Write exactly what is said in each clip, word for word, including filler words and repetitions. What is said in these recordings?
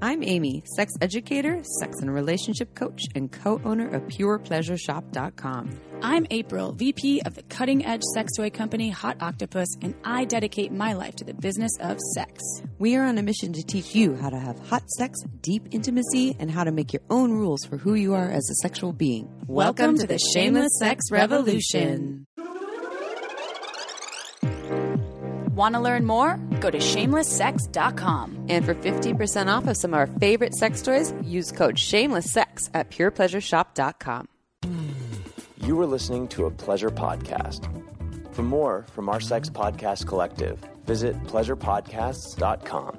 I'm Amy, sex educator, sex and relationship coach, and co-owner of pure pleasure shop dot com. I'm April, V P of the cutting-edge sex toy company Hot Octopuss, and I dedicate my life to the business of sex. We are on a mission to teach you how to have hot sex, deep intimacy, and how to make your own rules for who you are as a sexual being. Welcome, Welcome to, to the Shameless Sex Revolution. Want to learn more? Go to shameless sex dot com. And for fifteen percent off of some of our favorite sex toys, use code shameless sex at pure pleasure shop dot com. You are listening to a Pleasure Podcast. For more from our Sex Podcast Collective, visit pleasure podcasts dot com.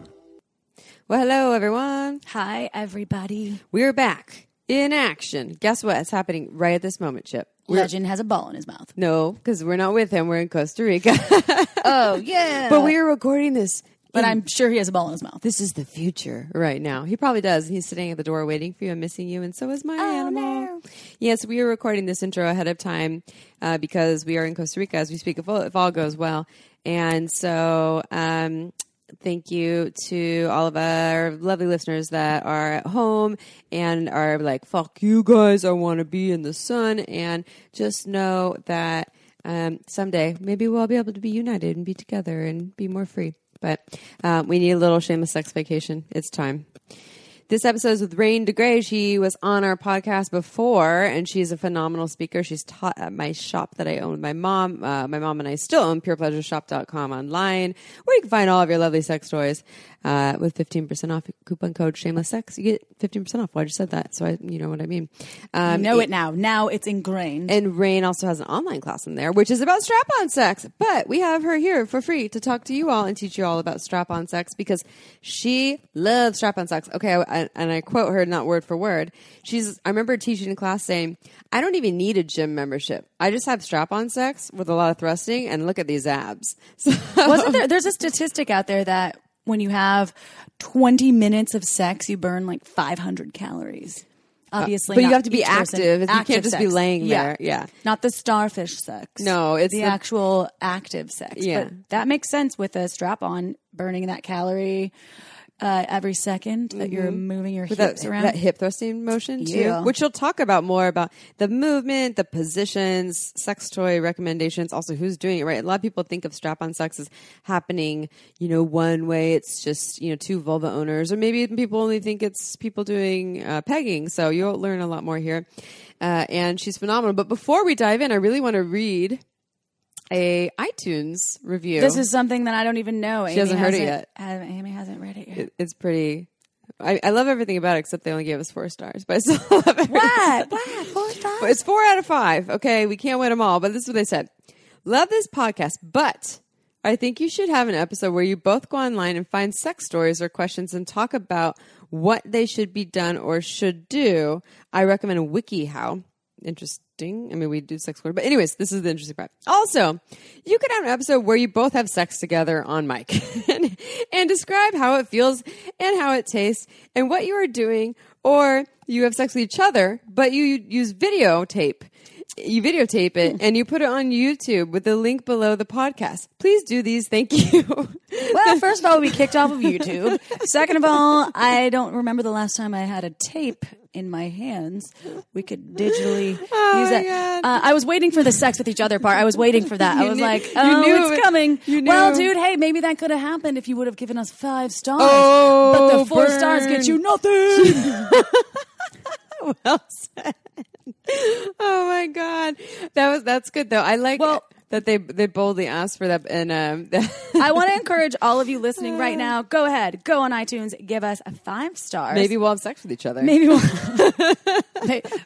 Well, hello, everyone. Hi, everybody. We're back in action. Guess what? It's happening right at this moment, Chip. Legend has a ball in his mouth. No, because we're not with him. We're in Costa Rica. Oh, yeah. But we are recording this. But in... I'm sure he has a ball in his mouth. This is the future right now. He probably does. He's sitting at the door waiting for you and missing you. And so is my oh, animal. No. Yes, we are recording this intro ahead of time uh, because we are in Costa Rica as we speak, if all, if all goes well. And so um, thank you to all of our lovely listeners that are at home and are like, fuck you guys, I want to be in the sun. And just know that Um, someday, maybe we'll be able to be united and be together and be more free. But uh, we need a little shameless sex vacation. It's time. This episode is with Rain DeGrey. She was on our podcast before, and she's a phenomenal speaker. She's taught at my shop that I own with my mom. Uh, my mom and I still own pure pleasure shop dot com online, where you can find all of your lovely sex toys uh, with fifteen percent off. Coupon code shameless sex. You get fifteen percent off. Well, I just said that, so I, you know what I mean. Um, you know it now. Now it's ingrained. And Rain also has an online class in there, which is about strap-on sex. But we have her here for free to talk to you all and teach you all about strap-on sex because she loves strap-on sex. Okay, I and I quote her, not word for word. She's, I remember teaching a class saying, I don't even need a gym membership. I just have strap-on sex with a lot of thrusting and look at these abs. So, wasn't there, there's a statistic out there that when you have twenty minutes of sex, you burn like five hundred calories. Obviously, uh, but you have to be active. Person, active. You can't just sex. be laying there. Yeah. yeah, not the starfish sex. No, it's the, the actual active sex. Yeah, but that makes sense with a strap-on burning that calorie. Uh, every second that mm-hmm. you're moving your With hips that, around. That hip thrusting motion too, yeah. which you'll talk about more about the movement, the positions, sex toy recommendations, also who's doing it, right? A lot of people think of strap-on sex as happening, you know, one way. It's just, you know, two vulva owners, or maybe people only think it's people doing uh, pegging. So you'll learn a lot more here. Uh, and she's phenomenal. But before we dive in, I really want to read a iTunes review. This is something that I don't even know. She Amy hasn't heard hasn't, it yet. Amy hasn't read it yet. It, it's pretty... I, I love everything about it, except they only gave us four stars. But I still love everything. What? What? Four stars? It's four out of five. Okay, we can't win them all. But this is what they said. Love this podcast, but I think you should have an episode where you both go online and find sex stories or questions and talk about what they should be done or should do. I recommend WikiHow. Interesting. I mean, we do sex quarter, but anyways, this is the interesting part. Also, you could have an episode where you both have sex together on mic and, and describe how it feels and how it tastes and what you are doing, or you have sex with each other, but you use videotape. You videotape it and you put it on YouTube with the link below the podcast. Please do these. Thank you. Well, first of all, we kicked off of YouTube. Second of all, I don't remember the last time I had a tape in my hands. We could digitally oh use that. Uh, I was waiting for the sex with each other part. I was waiting for that. You I was knew, like, oh, you knew it's coming. You knew. Well, dude, hey, maybe that could have happened if you would have given us five stars. Oh, but the four burn. stars get you nothing. Well said. Oh my God, that was that's good though. I like well, that they they boldly asked for that. And um, I want to encourage all of you listening right now. Go ahead, go on iTunes, give us a five stars. Maybe we'll have sex with each other. Maybe, we'll...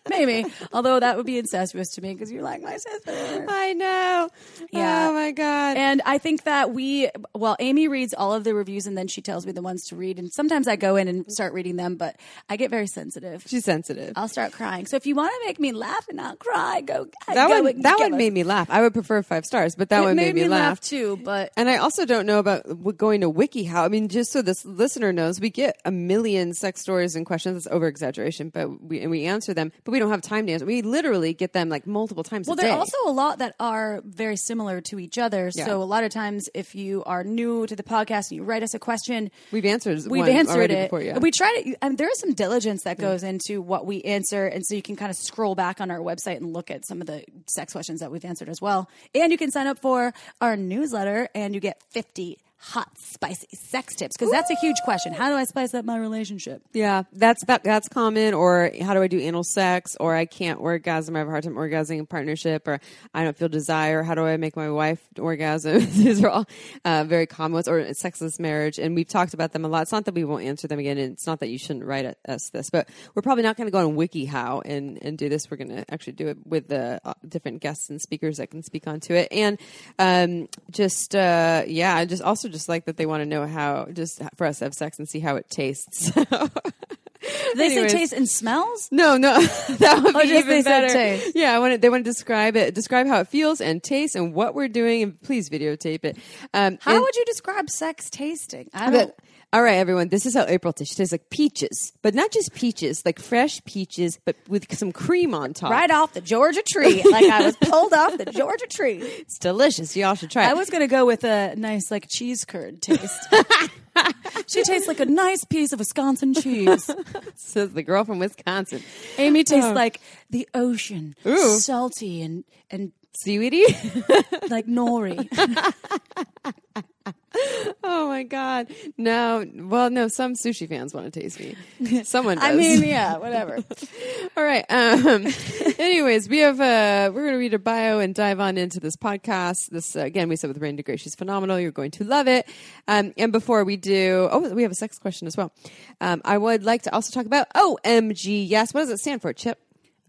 maybe. Although that would be incestuous to me because you're like my sister. I know. Yeah. Oh my God. And I think that we well, Amy reads all of the reviews and then she tells me the ones to read. And sometimes I go in and start reading them, but I get very sensitive. She's sensitive. I'll start crying. So if you want to make me laugh and not cry, go. That go one. That one made me laugh. I would prefer five stars, but that it one made, made me, me laugh. laugh too. But and I also don't know about going to WikiHow. I mean, just so this listener knows, we get a million sex stories and questions. It's over exaggeration, but we and we answer answer them, but we don't have time to answer. We literally get them like multiple times well, a day. Well, there are also a lot that are very similar to each other. Yeah. So a lot of times if you are new to the podcast and you write us a question, we've answered we've answered it. Before, yeah. We try to, and there is some diligence that goes yeah. into what we answer. And so you can kind of scroll back on our website and look at some of the sex questions that we've answered as well. And you can sign up for our newsletter and you get fifty hot, spicy sex tips, because that's a huge question. How do I spice up my relationship? Yeah, that's that's common. Or how do I do anal sex? Or I can't orgasm. I have a hard time orgasming in partnership. Or I don't feel desire. How do I make my wife orgasm? These are all uh, very common ones. Or sexless marriage. And we've talked about them a lot. It's not that we won't answer them again. And it's not that you shouldn't write us this. But we're probably not going to go on WikiHow and, and do this. We're going to actually do it with the uh, different guests and speakers that can speak onto it. And um, just, uh, yeah, just also just like that they want to know how, just for us to have sex and see how it tastes. So. They Anyways. Say taste and smells? No, no. That would oh, be even they better. Said taste. Yeah, I want to, they want to describe it, describe how it feels and taste and what we're doing, and please videotape it. Um, how and, would you describe sex tasting? I don't but, All right, everyone, this is how April tastes. She tastes like peaches, but not just peaches, like fresh peaches, but with some cream on top. Right off the Georgia tree, like I was pulled off the Georgia tree. It's delicious. Y'all should try it. I was going to go with a nice, like, cheese curd taste. She tastes like a nice piece of Wisconsin cheese. Says the girl from Wisconsin. Amy tastes oh. like the ocean, Ooh. salty and and seaweedy, like nori. Oh my God! No, well, no. Some sushi fans want to taste me. Someone does. I mean, yeah, whatever. All right. Um, anyways, we have uh, we're going to read a bio and dive on into this podcast. This uh, again, we said with Rain DeGrey, she's phenomenal. You're going to love it. Um, and before we do, oh, we have a sex question as well. Um, I would like to also talk about O M G Yes. What does it stand for, Chip?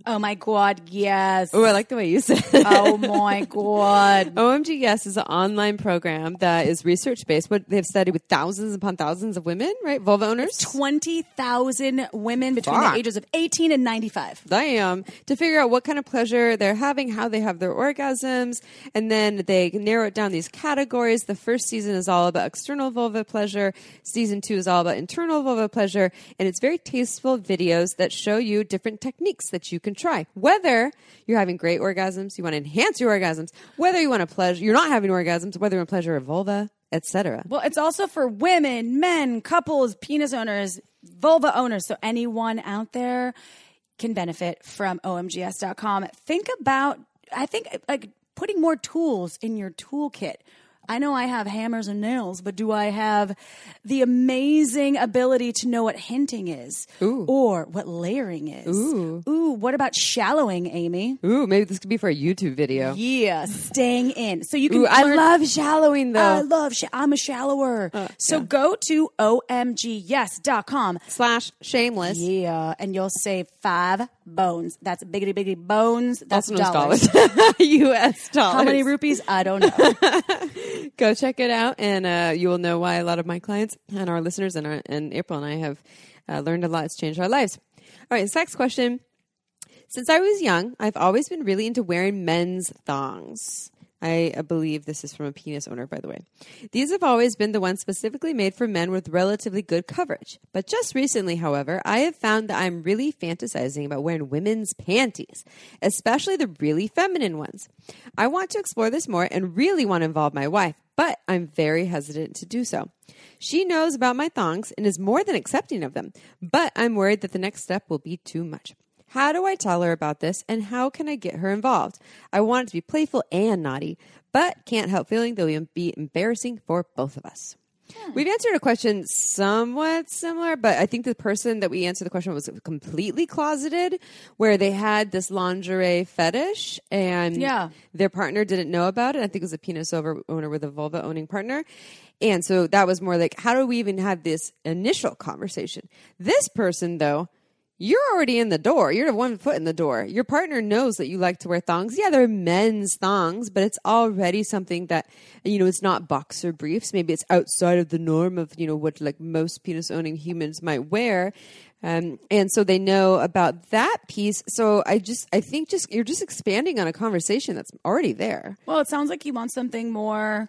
Oh my God, yes. Oh, I like the way you said it. Oh my God. O M G Yes is an online program that is research-based. What they've studied with thousands upon thousands of women, right? Vulva owners? twenty thousand women between Fuck. the ages of eighteen and ninety-five. Damn. To figure out what kind of pleasure they're having, how they have their orgasms, and then they narrow it down these categories. The first season is all about external vulva pleasure. Season two is all about internal vulva pleasure. And it's very tasteful videos that show you different techniques that you can try, whether you're having great orgasms, you want to enhance your orgasms, whether you want to pleasure, you're not having orgasms, whether you want pleasure or vulva, et cetera. Well, it's also for women, men, couples, penis owners, vulva owners. So anyone out there can benefit from O M G S dot com. Think about, I think, like putting more tools in your toolkit. I know I have hammers and nails, but do I have the amazing ability to know what hinting is? Ooh. Or what layering is? Ooh. Ooh, what about shallowing, Amy? Ooh, maybe this could be for a YouTube video. Yeah, staying in. So you can. Ooh, I love shallowing, though. I love sh- I'm a shallower. Uh, so yeah. Go to omgyes.com slash shameless. Yeah, and you'll save five bones. That's biggity, biggity bones. That's dollars. dollars. U S dollars. How many rupees? I don't know. Go check it out, and uh, you will know why a lot of my clients and our listeners and, our, and April and I have uh, learned a lot. It's changed our lives. All right, sex question. Since I was young, I've always been really into wearing men's thongs. I believe this is from a penis owner, by the way. These have always been the ones specifically made for men with relatively good coverage. But just recently, however, I have found that I'm really fantasizing about wearing women's panties, especially the really feminine ones. I want to explore this more and really want to involve my wife, but I'm very hesitant to do so. She knows about my thongs and is more than accepting of them, but I'm worried that the next step will be too much. How do I tell her about this, and how can I get her involved? I want it to be playful and naughty, but can't help feeling that it will be embarrassing for both of us. Yeah. We've answered a question somewhat similar, but I think the person that we answered the question was completely closeted, where they had this lingerie fetish and yeah. their partner didn't know about it. I think it was a penis owner with a vulva-owning partner. And so that was more like, how do we even have this initial conversation? This person, though, you're already in the door. You're one foot in the door. Your partner knows that you like to wear thongs. Yeah, they're men's thongs, but it's already something that, you know, it's not boxer briefs. Maybe it's outside of the norm of, you know, what like most penis-owning humans might wear. Um, and so they know about that piece. So I just, I think just, you're just expanding on a conversation that's already there. Well, it sounds like you want something more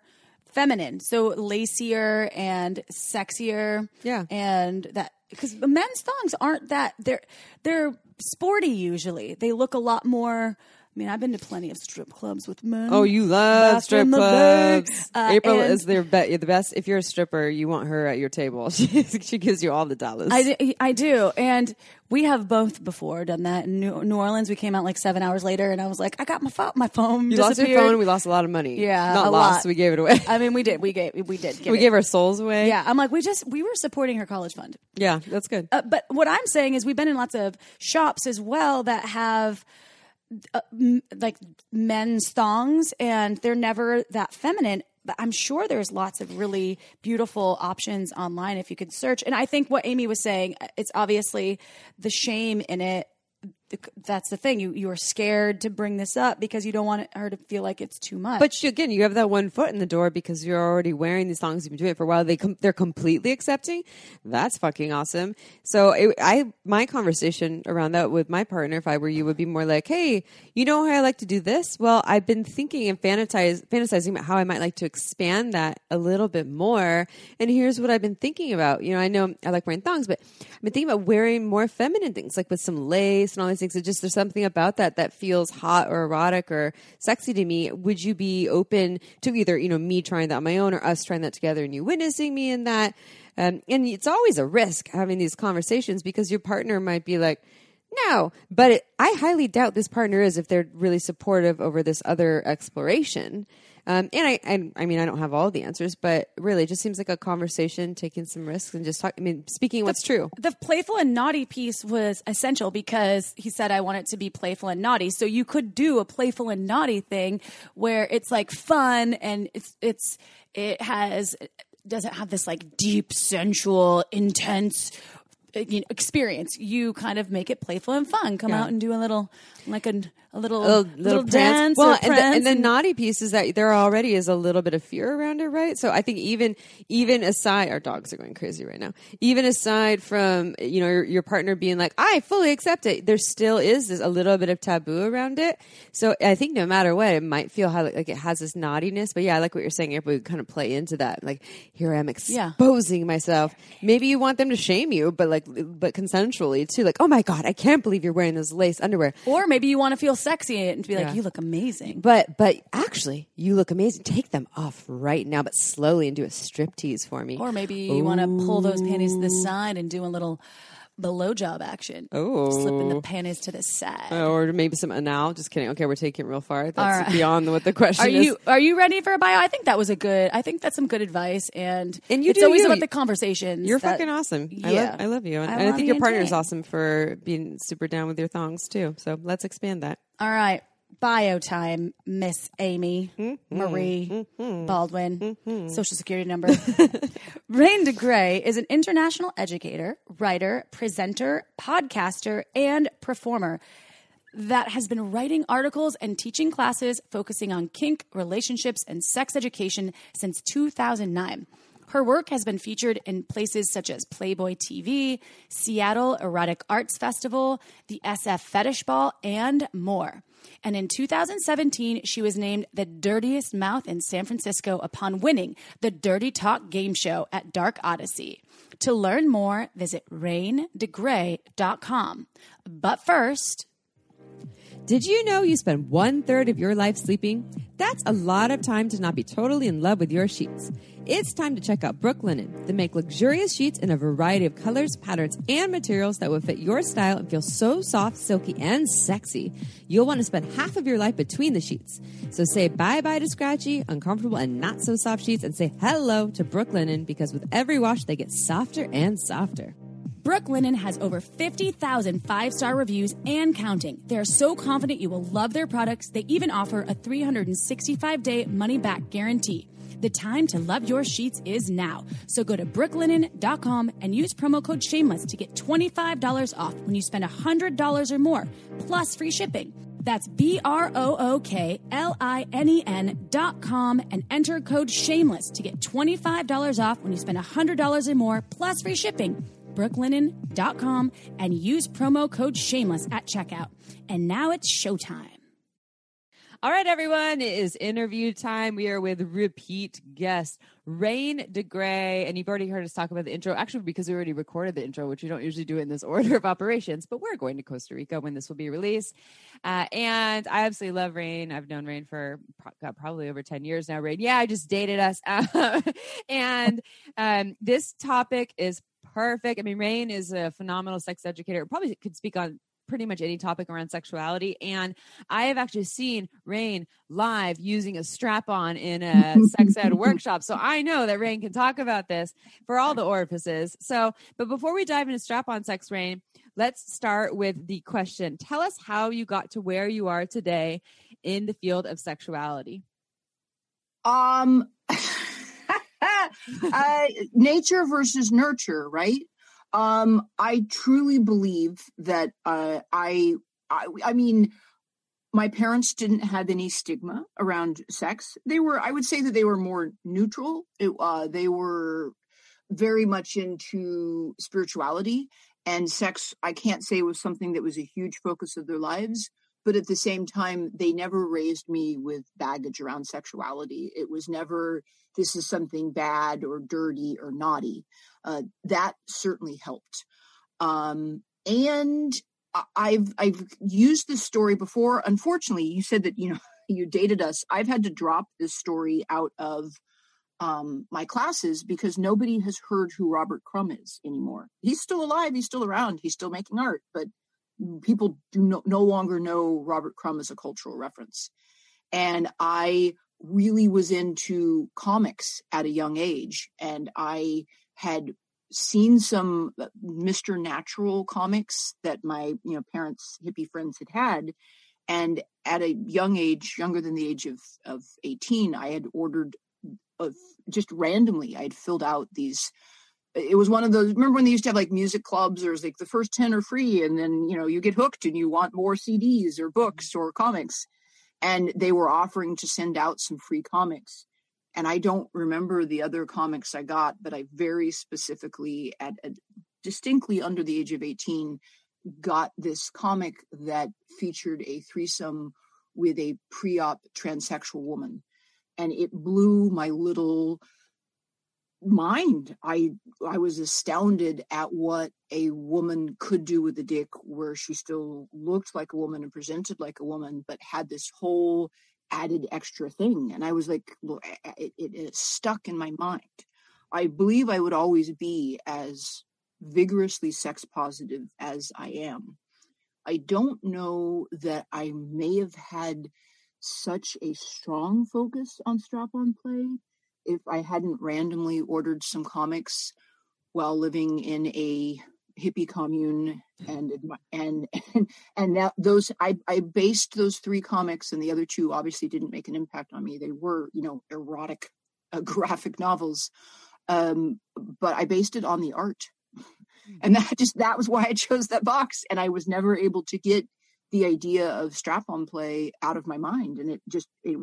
feminine. So lacier and sexier. Yeah. And that because men's thongs aren't that they're they're sporty usually. They look a lot more. I mean, I've been to plenty of strip clubs with men. Oh, you love strip clubs. Uh, April is their be- the best. If you're a stripper, you want her at your table. She she gives you all the dollars. I do, I do. And we have both before done that. In New, New Orleans, we came out like seven hours later, and I was like, I got my phone. My phone you lost your phone? We lost a lot of money. Yeah, Not a lost. Lot. We gave it away. I mean, we did. We gave We did. Give we it. gave our souls away. Yeah. I'm like, we just we were supporting her college fund. Yeah, that's good. Uh, but what I'm saying is we've been in lots of shops as well that have... Uh, m- like men's thongs, and they're never that feminine. But I'm sure there's lots of really beautiful options online if you could search. And I think what Amy was saying, it's obviously the shame in it. That's the thing. You you are scared to bring this up because you don't want her to feel like it's too much. But she, again, you have that one foot in the door because you're already wearing these thongs. You've been doing it for a while. They com- they're completely accepting. That's fucking awesome. So it, I my conversation around that with my partner, if I were you, would be more like, hey, you know how I like to do this? Well, I've been thinking and fantasize, fantasizing about how I might like to expand that a little bit more. And here's what I've been thinking about. You know, I know I like wearing thongs, but I've been thinking about wearing more feminine things, like with some lace and all these things. It just, there's something about that that feels hot or erotic or sexy to me. Would you be open to either, you know, me trying that on my own or us trying that together and you witnessing me in that? Um, and it's always a risk having these conversations because your partner might be like, no, but it, I highly doubt this partner is if they're really supportive over this other exploration. Um, and I, I, I mean, I don't have all the answers, but really, it just seems like a conversation, taking some risks, and just talk. I mean, speaking the, what's true. The playful and naughty piece was essential because he said, "I want it to be playful and naughty." So you could do a playful and naughty thing where it's like fun and it's it's it has doesn't have this like deep, sensual, intense. You know, experience. You kind of make it playful and fun. Come yeah. out and do a little, like a, a little, a little, little, little dance. Well, and the, and the naughty piece is that there already is a little bit of fear around it, right? So I think even, even aside, our dogs are going crazy right now. Even aside from, you know, your, your partner being like, I fully accept it. There still is this, a little bit of taboo around it. So I think no matter what, it might feel how, like it has this naughtiness, but yeah, I like what you're saying. If we kind of play into that, like here I am exposing yeah. myself. Maybe you want them to shame you, but like, but consensually too, like, oh my God, I can't believe you're wearing those lace underwear. Or maybe you want to feel sexy and to be like, yeah. you look amazing. But but actually, you look amazing. Take them off right now, but slowly, and do a striptease for me. Or maybe Ooh. you want to pull those panties to the side and do a little blowjob action. Oh. Slipping the panties to the side. Uh, or maybe some anal. Just kidding. Okay, we're taking it real far. That's right. Beyond what the question are is. You, are you ready for a bio? I think that was a good, I think that's some good advice. And, and you it's do, always you. about the conversations. You're that, fucking awesome. Yeah. I, love, I love you. And I, and I think your partner's awesome for being super down with your thongs too. So let's expand that. All right. Bio time, Miss Amy, mm-hmm. Marie, mm-hmm. Baldwin, mm-hmm. Social Security number. Rain DeGrey is an international educator, writer, presenter, podcaster, and performer that has been writing articles and teaching classes focusing on kink, relationships, and sex education since two thousand nine. Her work has been featured in places such as Playboy T V, Seattle Erotic Arts Festival, the S F Fetish Ball, and more. And in two thousand seventeen, she was named the dirtiest mouth in San Francisco upon winning the Dirty Talk Game Show at Dark Odyssey. To learn more, visit rain de grey dot com. But first... Did you know you spend one-third of your life sleeping? That's a lot of time to not be totally in love with your sheets. It's time to check out Brooklinen. They make luxurious sheets in a variety of colors, patterns, and materials that will fit your style and feel so soft, silky, and sexy. You'll want to spend half of your life between the sheets. So say bye-bye to scratchy, uncomfortable, and not-so-soft sheets, and say hello to Brooklinen, because with every wash, they get softer and softer. Brooklinen has over fifty thousand five-star reviews and counting. They are so confident you will love their products, they even offer a three hundred sixty-five day money-back guarantee. The time to love your sheets is now. So go to brooklinen dot com and use promo code SHAMELESS to get twenty-five dollars off when you spend one hundred dollars or more, plus free shipping. That's B-R-O-O-K-L-I-N-E-N dot com and enter code SHAMELESS to get twenty-five dollars off when you spend one hundred dollars or more, plus free shipping. brooklinen dot com and use promo code SHAMELESS at checkout. And now it's showtime. All right, everyone, it is interview time. We are with repeat guest Rain DeGrey, and you've already heard us talk about the intro, actually, because we already recorded the intro, which we don't usually do in this order of operations, but we're going to Costa Rica when this will be released. Uh, and I absolutely love Rain. I've known Rain for pro- probably over ten years now. Rain, yeah, I just dated us. and um, this topic is perfect. I mean, Rain is a phenomenal sex educator. Probably could speak on pretty much any topic around sexuality. And I have actually seen Rain live using a strap on in a sex ed workshop. So I know that Rain can talk about this for all the orifices. So, but before we dive into strap on sex, Rain, let's start with the question. Tell us how you got to where you are today in the field of sexuality. Um, uh, nature versus nurture, right? Um, I truly believe that uh, I, I, I mean, my parents didn't have any stigma around sex. They were, I would say that they were more neutral. It, uh, they were very much into spirituality, and sex, I can't say was something that was a huge focus of their lives, but at the same time, they never raised me with baggage around sexuality. It was never, this is something bad or dirty or naughty. Uh, that certainly helped. Um, and I've, I've used this story before. Unfortunately, you said that, you know, you dated us. I've had to drop this story out of um, my classes because nobody has heard who Robert Crumb is anymore. He's still alive. He's still around. He's still making art, but people do no, no longer know Robert Crumb as a cultural reference. And I really was into comics at a young age. And I had seen some Mister Natural comics that my you know parents' hippie friends had had. And at a young age, younger than the age of, of eighteen, I had ordered uh, just randomly. I had filled out these. It was one of those, remember when they used to have like music clubs, or it was like the first ten are free, and then, you know, you get hooked and you want more C Ds or books or comics. And they were offering to send out some free comics. And I don't remember the other comics I got, but I very specifically at, at distinctly under the age of eighteen got this comic that featured a threesome with a pre-op transsexual woman. And it blew my little mind. I I was astounded at what a woman could do with a dick, where she still looked like a woman and presented like a woman, but had this whole added extra thing. And I was like, look, it, it, it stuck in my mind. I believe I would always be as vigorously sex positive as I am. I don't know that I may have had such a strong focus on strap-on play if I hadn't randomly ordered some comics while living in a hippie commune, and and and, and that those I, I based those three comics, and the other two obviously didn't make an impact on me. They were, you know, erotic uh, graphic novels, um, but I based it on the art, and that just that was why I chose that box. And I was never able to get the idea of strap-on play out of my mind, and it just it.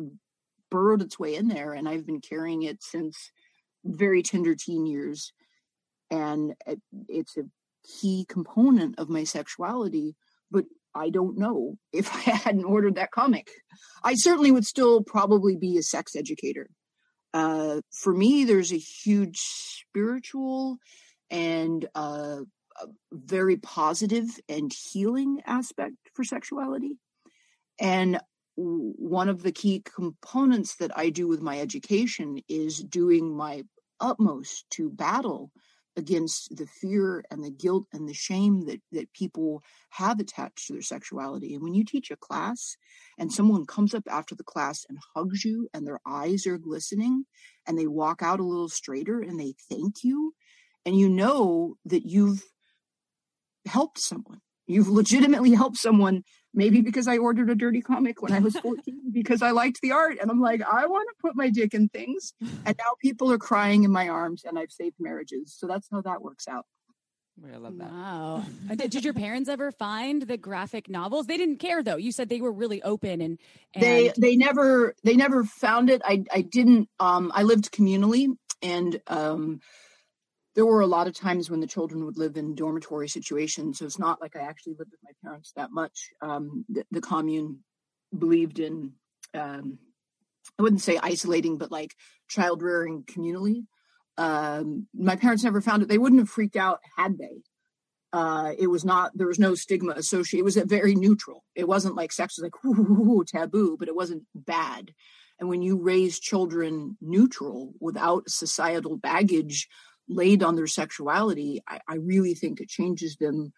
burrowed its way in there, and I've been carrying it since very tender teen years, and it's a key component of my sexuality. But I don't know if I hadn't ordered that comic, I certainly would still probably be a sex educator. Uh, for me, there's a huge spiritual and uh, very positive and healing aspect for sexuality, and one of the key components that I do with my education is doing my utmost to battle against the fear and the guilt and the shame that, that people have attached to their sexuality. And when you teach a class and someone comes up after the class and hugs you and their eyes are glistening and they walk out a little straighter and they thank you, and you know that you've helped someone. You've legitimately helped someone, maybe because I ordered a dirty comic when I was fourteen because I liked the art. And I'm like, I want to put my dick in things. And now people are crying in my arms, and I've saved marriages. So that's how that works out. I love that. Wow. did, did your parents ever find the graphic novels? They didn't care, though. You said they were really open. And, and... They they never they never found it. I, I didn't. Um, I lived communally, and um there were a lot of times when the children would live in dormitory situations. So it's not like I actually lived with my parents that much. Um, the, the commune believed in um, I wouldn't say isolating, but like child rearing communally. Um, my parents never found it. They wouldn't have freaked out had they. Uh, it was not, there was no stigma associated. It was very neutral. It wasn't like sex was like, ooh, taboo, but it wasn't bad. And when you raise children neutral without societal baggage laid on their sexuality, I, I really think it changes them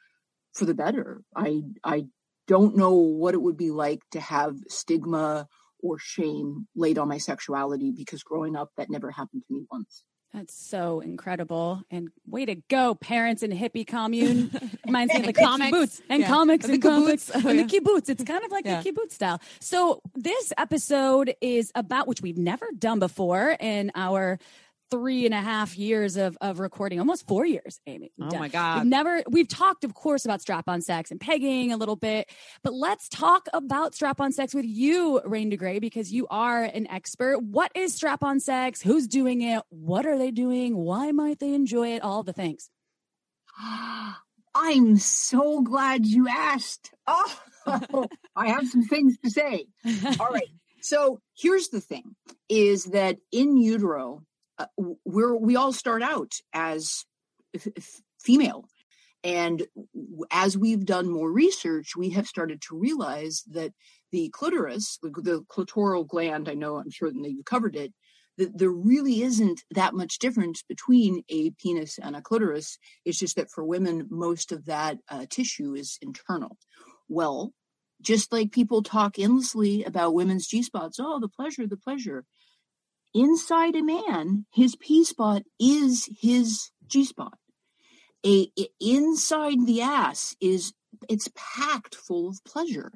for the better. I, I don't know what it would be like to have stigma or shame laid on my sexuality, because growing up, that never happened to me once. That's so incredible. And way to go, parents in a hippie commune. Reminds me of like the kibbutz and yeah. comics and, and comics oh, and yeah. the kibbutz. It's kind of like yeah. the kibbutz style. So this episode is about, which we've never done before in our three and a half years of, of recording, almost four years, Amy. Oh done. my God. We've never, we've talked of course about strap-on sex and pegging a little bit, but let's talk about strap-on sex with you, Rain DeGrey, because you are an expert. What is strap-on sex? Who's doing it? What are they doing? Why might they enjoy it? All the things. I'm so glad you asked. Oh, I have some things to say. All right. So here's the thing is that in utero, Uh, we're, we all start out as f- f- female. And w- as we've done more research, we have started to realize that the clitoris, the, the clitoral gland, I know, I'm sure that you covered it, that there really isn't that much difference between a penis and a clitoris. It's just that for women, most of that uh, tissue is internal. Well, just like people talk endlessly about women's G-spots, oh, the pleasure, the pleasure. Inside a man, his P-spot is his G-spot. A, a, inside the ass is, it's packed full of pleasure.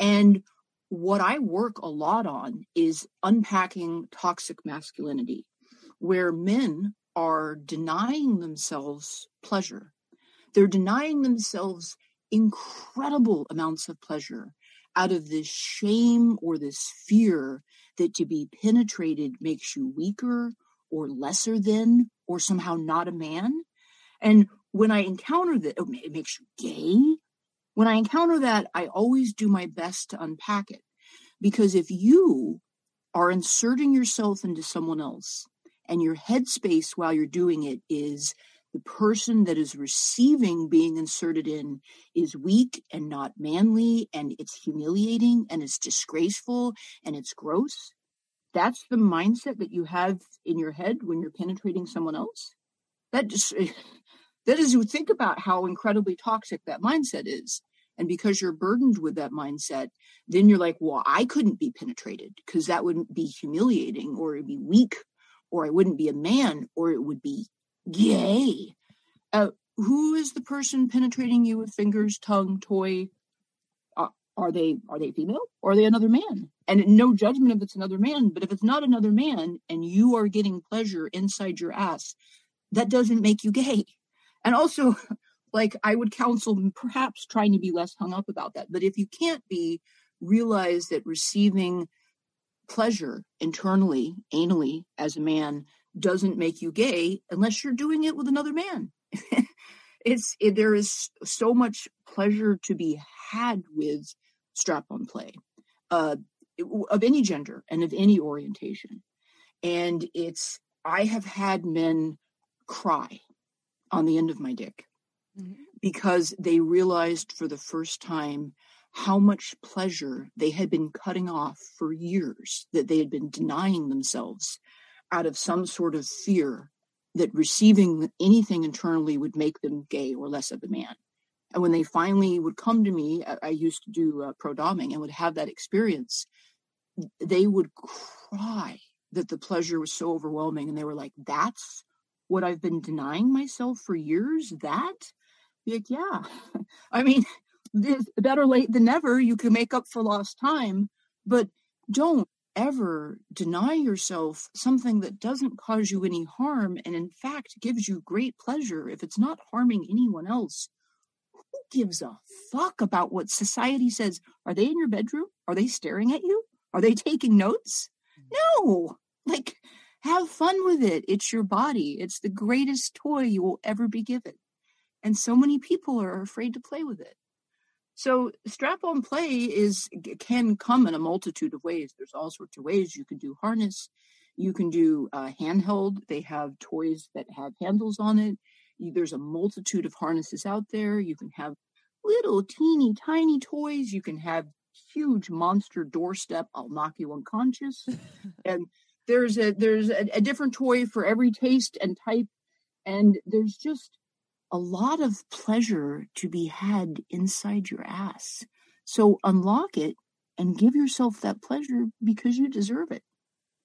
And what I work a lot on is unpacking toxic masculinity, where men are denying themselves pleasure. They're denying themselves incredible amounts of pleasure out of this shame or this fear that to be penetrated makes you weaker or lesser than or somehow not a man. And when I encounter that, it makes you gay. When I encounter that, I always do my best to unpack it. Because if you are inserting yourself into someone else and your headspace while you're doing it is the person that is receiving being inserted in is weak and not manly, and it's humiliating and it's disgraceful and it's gross. That's the mindset that you have in your head when you're penetrating someone else. That just, that is, you think about how incredibly toxic that mindset is. And because you're burdened with that mindset, then you're like, well, I couldn't be penetrated because that wouldn't be humiliating, or it'd be weak, or I wouldn't be a man, or it would be gay. Uh, who is the person penetrating you with fingers, tongue, toy? Are, are they are they female or are they another man? And no judgment if it's another man, but if it's not another man and you are getting pleasure inside your ass, that doesn't make you gay. And also, like, I would counsel perhaps trying to be less hung up about that. But if you can't be, realize that receiving pleasure internally, anally, as a man doesn't make you gay unless you're doing it with another man. it's it, there is so much pleasure to be had with strap-on play, uh, of any gender and of any orientation. And it's I have had men cry on the end of my dick mm-hmm. because they realized for the first time how much pleasure they had been cutting off for years, that they had been denying themselves out of some sort of fear that receiving anything internally would make them gay or less of a man. And when they finally would come to me, I, I used to do uh, pro-doming and would have that experience. They would cry that the pleasure was so overwhelming. And they were like, that's what I've been denying myself for years. That You're like, yeah, I mean, this, better late than never. You can make up for lost time, but don't ever deny yourself something that doesn't cause you any harm and in fact gives you great pleasure. If it's not harming anyone else, who gives a fuck about what society says? Are they in your bedroom? Are they staring at you? Are they taking notes? No! Like, have fun with it. It's your body. It's the greatest toy you will ever be given. And so many people are afraid to play with it. So strap-on play is can come in a multitude of ways. There's all sorts of ways. You can do harness. You can do uh, handheld. They have toys that have handles on it. You, there's a multitude of harnesses out there. You can have little teeny tiny toys. You can have huge monster doorstep. I'll knock you unconscious. And there's a there's a, a different toy for every taste and type. And there's just a lot of pleasure to be had inside your ass. So unlock it and give yourself that pleasure because you deserve it.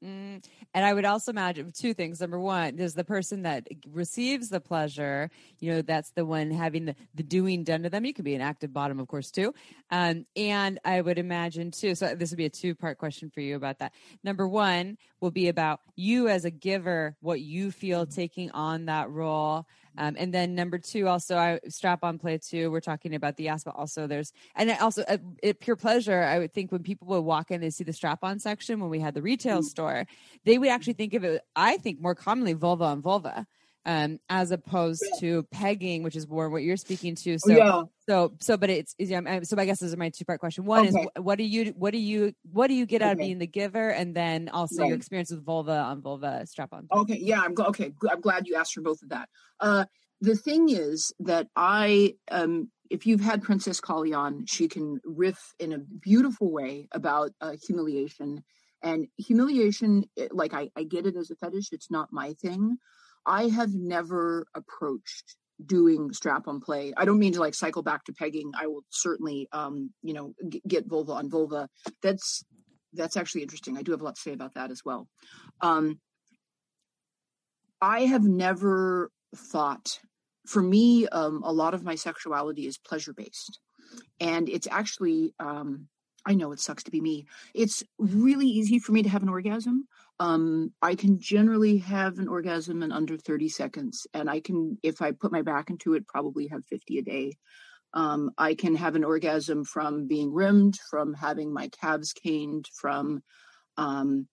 Mm. And I would also imagine two things. Number one, there's the person that receives the pleasure. You know, that's the one having the, the doing done to them. You could be an active bottom, of course, too. Um, and I would imagine too, so this would be a two part question for you about that. Number one will be about you as a giver, what you feel taking on that role. Um, and then number two, also I strap on play too. We're talking about the ass, but also there's, and also at, at Pure Pleasure, I would think when people would walk in, they see the strap on section. When we had the retail store, they would actually think of it, I think more commonly vulva on vulva, um, as opposed to pegging, which is more what you're speaking to. So, yeah. so, so, but it's, so I guess those are my two part question. One okay. is what do you, what do you, what do you get out okay. of being the giver? And then also right. your experience with vulva on vulva strap on. Okay. Yeah. I'm glad. Okay. I'm glad you asked for both of that. Uh, the thing is that I, um, if you've had Princess Kali on, she can riff in a beautiful way about uh, humiliation and humiliation. It, like I, I get it as a fetish. It's not my thing. I have never approached doing strap-on play. I don't mean to like cycle back to pegging. I will certainly, um, you know, g- get vulva on vulva. That's that's actually interesting. I do have a lot to say about that as well. Um, I have never thought. For me, um, a lot of my sexuality is pleasure-based, and it's actually. Um, I know it sucks to be me. It's really easy for me to have an orgasm. Um, I can generally have an orgasm in under thirty seconds. And I can, if I put my back into it, probably have fifty a day. Um, I can have an orgasm from being rimmed, from having my calves caned, from um,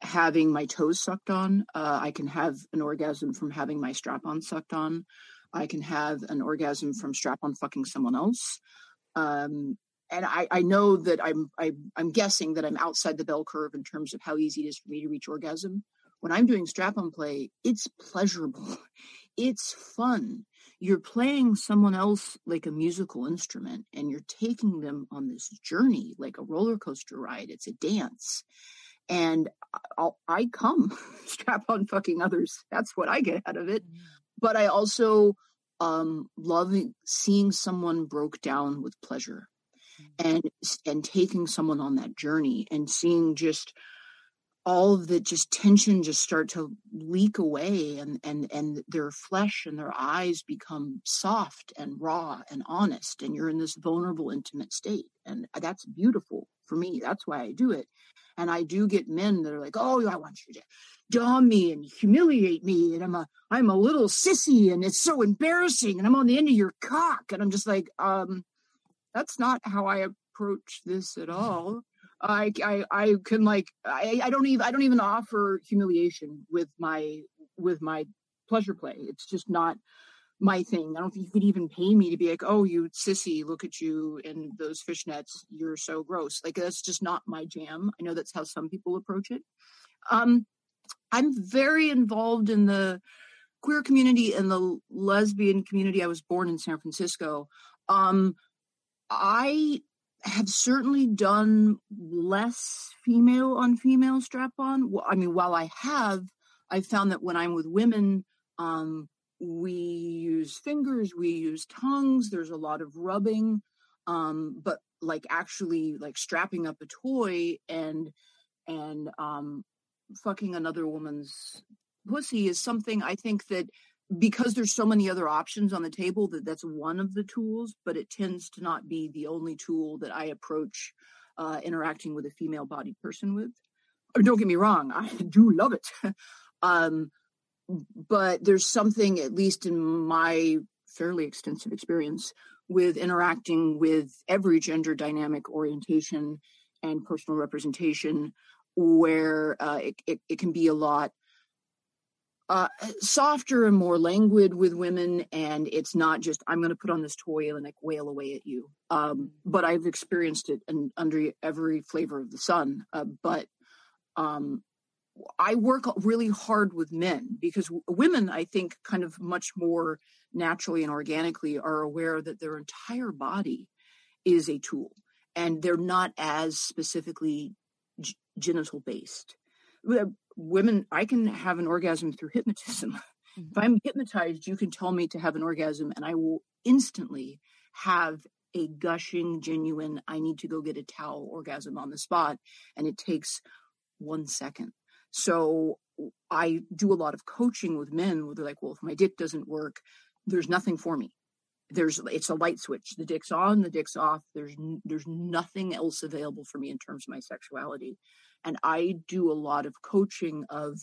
having my toes sucked on. Uh, I can have an orgasm from having my strap-on sucked on. I can have an orgasm from strap-on fucking someone else. Um, And I, I know that I'm I, I'm guessing that I'm outside the bell curve in terms of how easy it is for me to reach orgasm. When I'm doing strap-on play, it's pleasurable. It's fun. You're playing someone else like a musical instrument, and you're taking them on this journey like a roller coaster ride. It's a dance. And I'll, I come strap on fucking others. That's what I get out of it. But I also um, love seeing someone broke down with pleasure. And and taking someone on that journey and seeing just all of the just tension just start to leak away and, and, and their flesh and their eyes become soft and raw and honest. And you're in this vulnerable, intimate state. And that's beautiful for me. That's why I do it. And I do get men that are like, oh, I want you to dom me and humiliate me. And I'm a, I'm a little sissy and it's so embarrassing. And I'm on the end of your cock. And I'm just like, um. That's not how I approach this at all. I, I, I can like, I, I don't even, I don't even offer humiliation with my, with my pleasure play. It's just not my thing. I don't think you could even pay me to be like, oh, you sissy, look at you in those fishnets. You're so gross. Like, that's just not my jam. I know that's how some people approach it. Um, I'm very involved in the queer community and the lesbian community. I was born in San Francisco. Um, I have certainly done less female on female strap on. Well, I mean, while I have, I found that when I'm with women, um, we use fingers, we use tongues. There's a lot of rubbing, um, but like actually like strapping up a toy and, and um, fucking another woman's pussy is something I think that because there's so many other options on the table that that's one of the tools, but it tends to not be the only tool that I approach uh, interacting with a female bodied person with. Or don't get me wrong. I do love it. um, but there's something, at least in my fairly extensive experience with interacting with every gender dynamic orientation and personal representation where uh, it, it, it can be a lot uh, softer and more languid with women. And it's not just, I'm going to put on this toy and like wail away at you. Um, but I've experienced it in, under every flavor of the sun. Uh, but um, I work really hard with men because women, I think, kind of much more naturally and organically are aware that their entire body is a tool. And they're not as specifically g- genital based. Women, I can have an orgasm through hypnotism. Mm-hmm. If I'm hypnotized, you can tell me to have an orgasm and I will instantly have a gushing, genuine, I need to go get a towel orgasm on the spot. And it takes one second. So I do a lot of coaching with men where they're like, well, if my dick doesn't work, there's nothing for me. There's, it's a light switch. The dick's on, the dick's off. There's, there's nothing else available for me in terms of my sexuality. And I do a lot of coaching of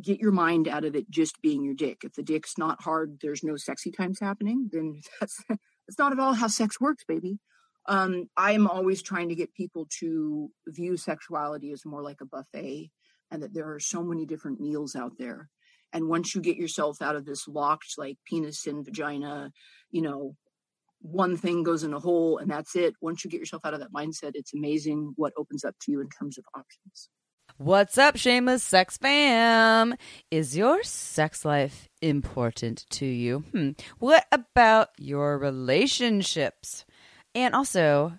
get your mind out of it just being your dick. If the dick's not hard, there's no sexy times happening, then that's, that's not at all how sex works, baby. Um, I'm always trying to get people to view sexuality as more like a buffet and that there are so many different meals out there. And once you get yourself out of this locked, like penis and vagina, you know, one thing goes in a hole and that's it. Once you get yourself out of that mindset, it's amazing what opens up to you in terms of options. What's up, Shameless Sex fam? Is your sex life important to you? Hmm. What about your relationships? And also,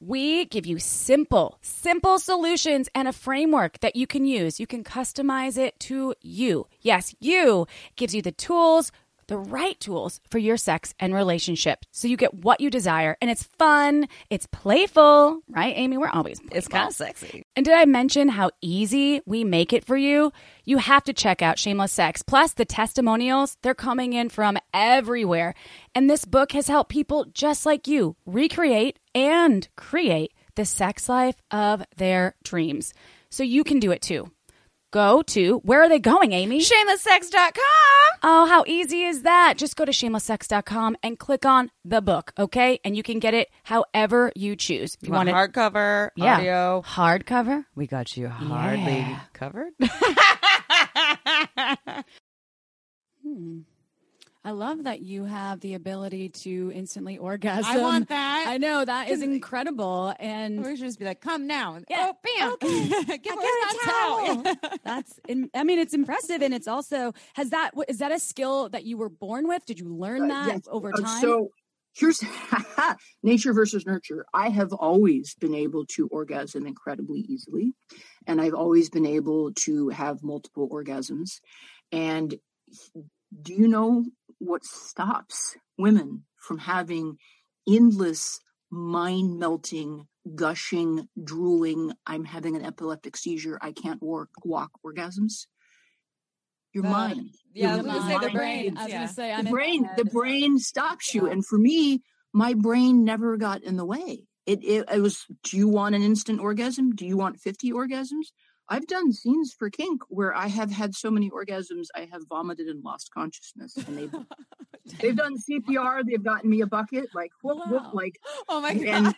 We give you simple, simple solutions and a framework that you can use. You can customize it to you. Yes, you. It gives you the tools, the right tools for your sex and relationship. So you get what you desire. And it's fun. It's playful. Right, Amy? We're always playful. It's kind of sexy. And did I mention how easy we make it for you? You have to check out Shameless Sex. Plus, the testimonials, they're coming in from everywhere. And this book has helped people just like you recreate and create the sex life of their dreams. So you can do it too. Go to, where are they going, Amy? shameless sex dot com. Oh, how easy is that? Just go to shameless sex dot com and click on the book, okay? And you can get it however you choose. You, you want, want hardcover, yeah. Audio. Hardcover? We got you hardly yeah. covered. hmm. I love that you have the ability to instantly orgasm. I want that. I know, that is incredible. And we should just be like, come now. Yeah. Oh, bam. Okay. Give I got a towel. That's, in, I mean, it's impressive. And it's also, has that, is that a skill that you were born with? Did you learn that uh, yes. over time? Uh, so here's nature versus nurture. I have always been able to orgasm incredibly easily. And I've always been able to have multiple orgasms. And do you know what stops women from having endless, mind-melting, gushing, drooling, I'm having an epileptic seizure, I can't walk, walk orgasms? Your uh, mind. Yeah, Your I was going to say the brain. I was yeah. going to say I'm the brain. The brain stops you. Yeah. And for me, my brain never got in the way. It, it, it was, do you want an instant orgasm? Do you want fifty orgasms? I've done scenes for kink where I have had so many orgasms, I have vomited and lost consciousness. And they've, they've done C P R. They've gotten me a bucket. Like, whoop, whoop, like, oh my God. And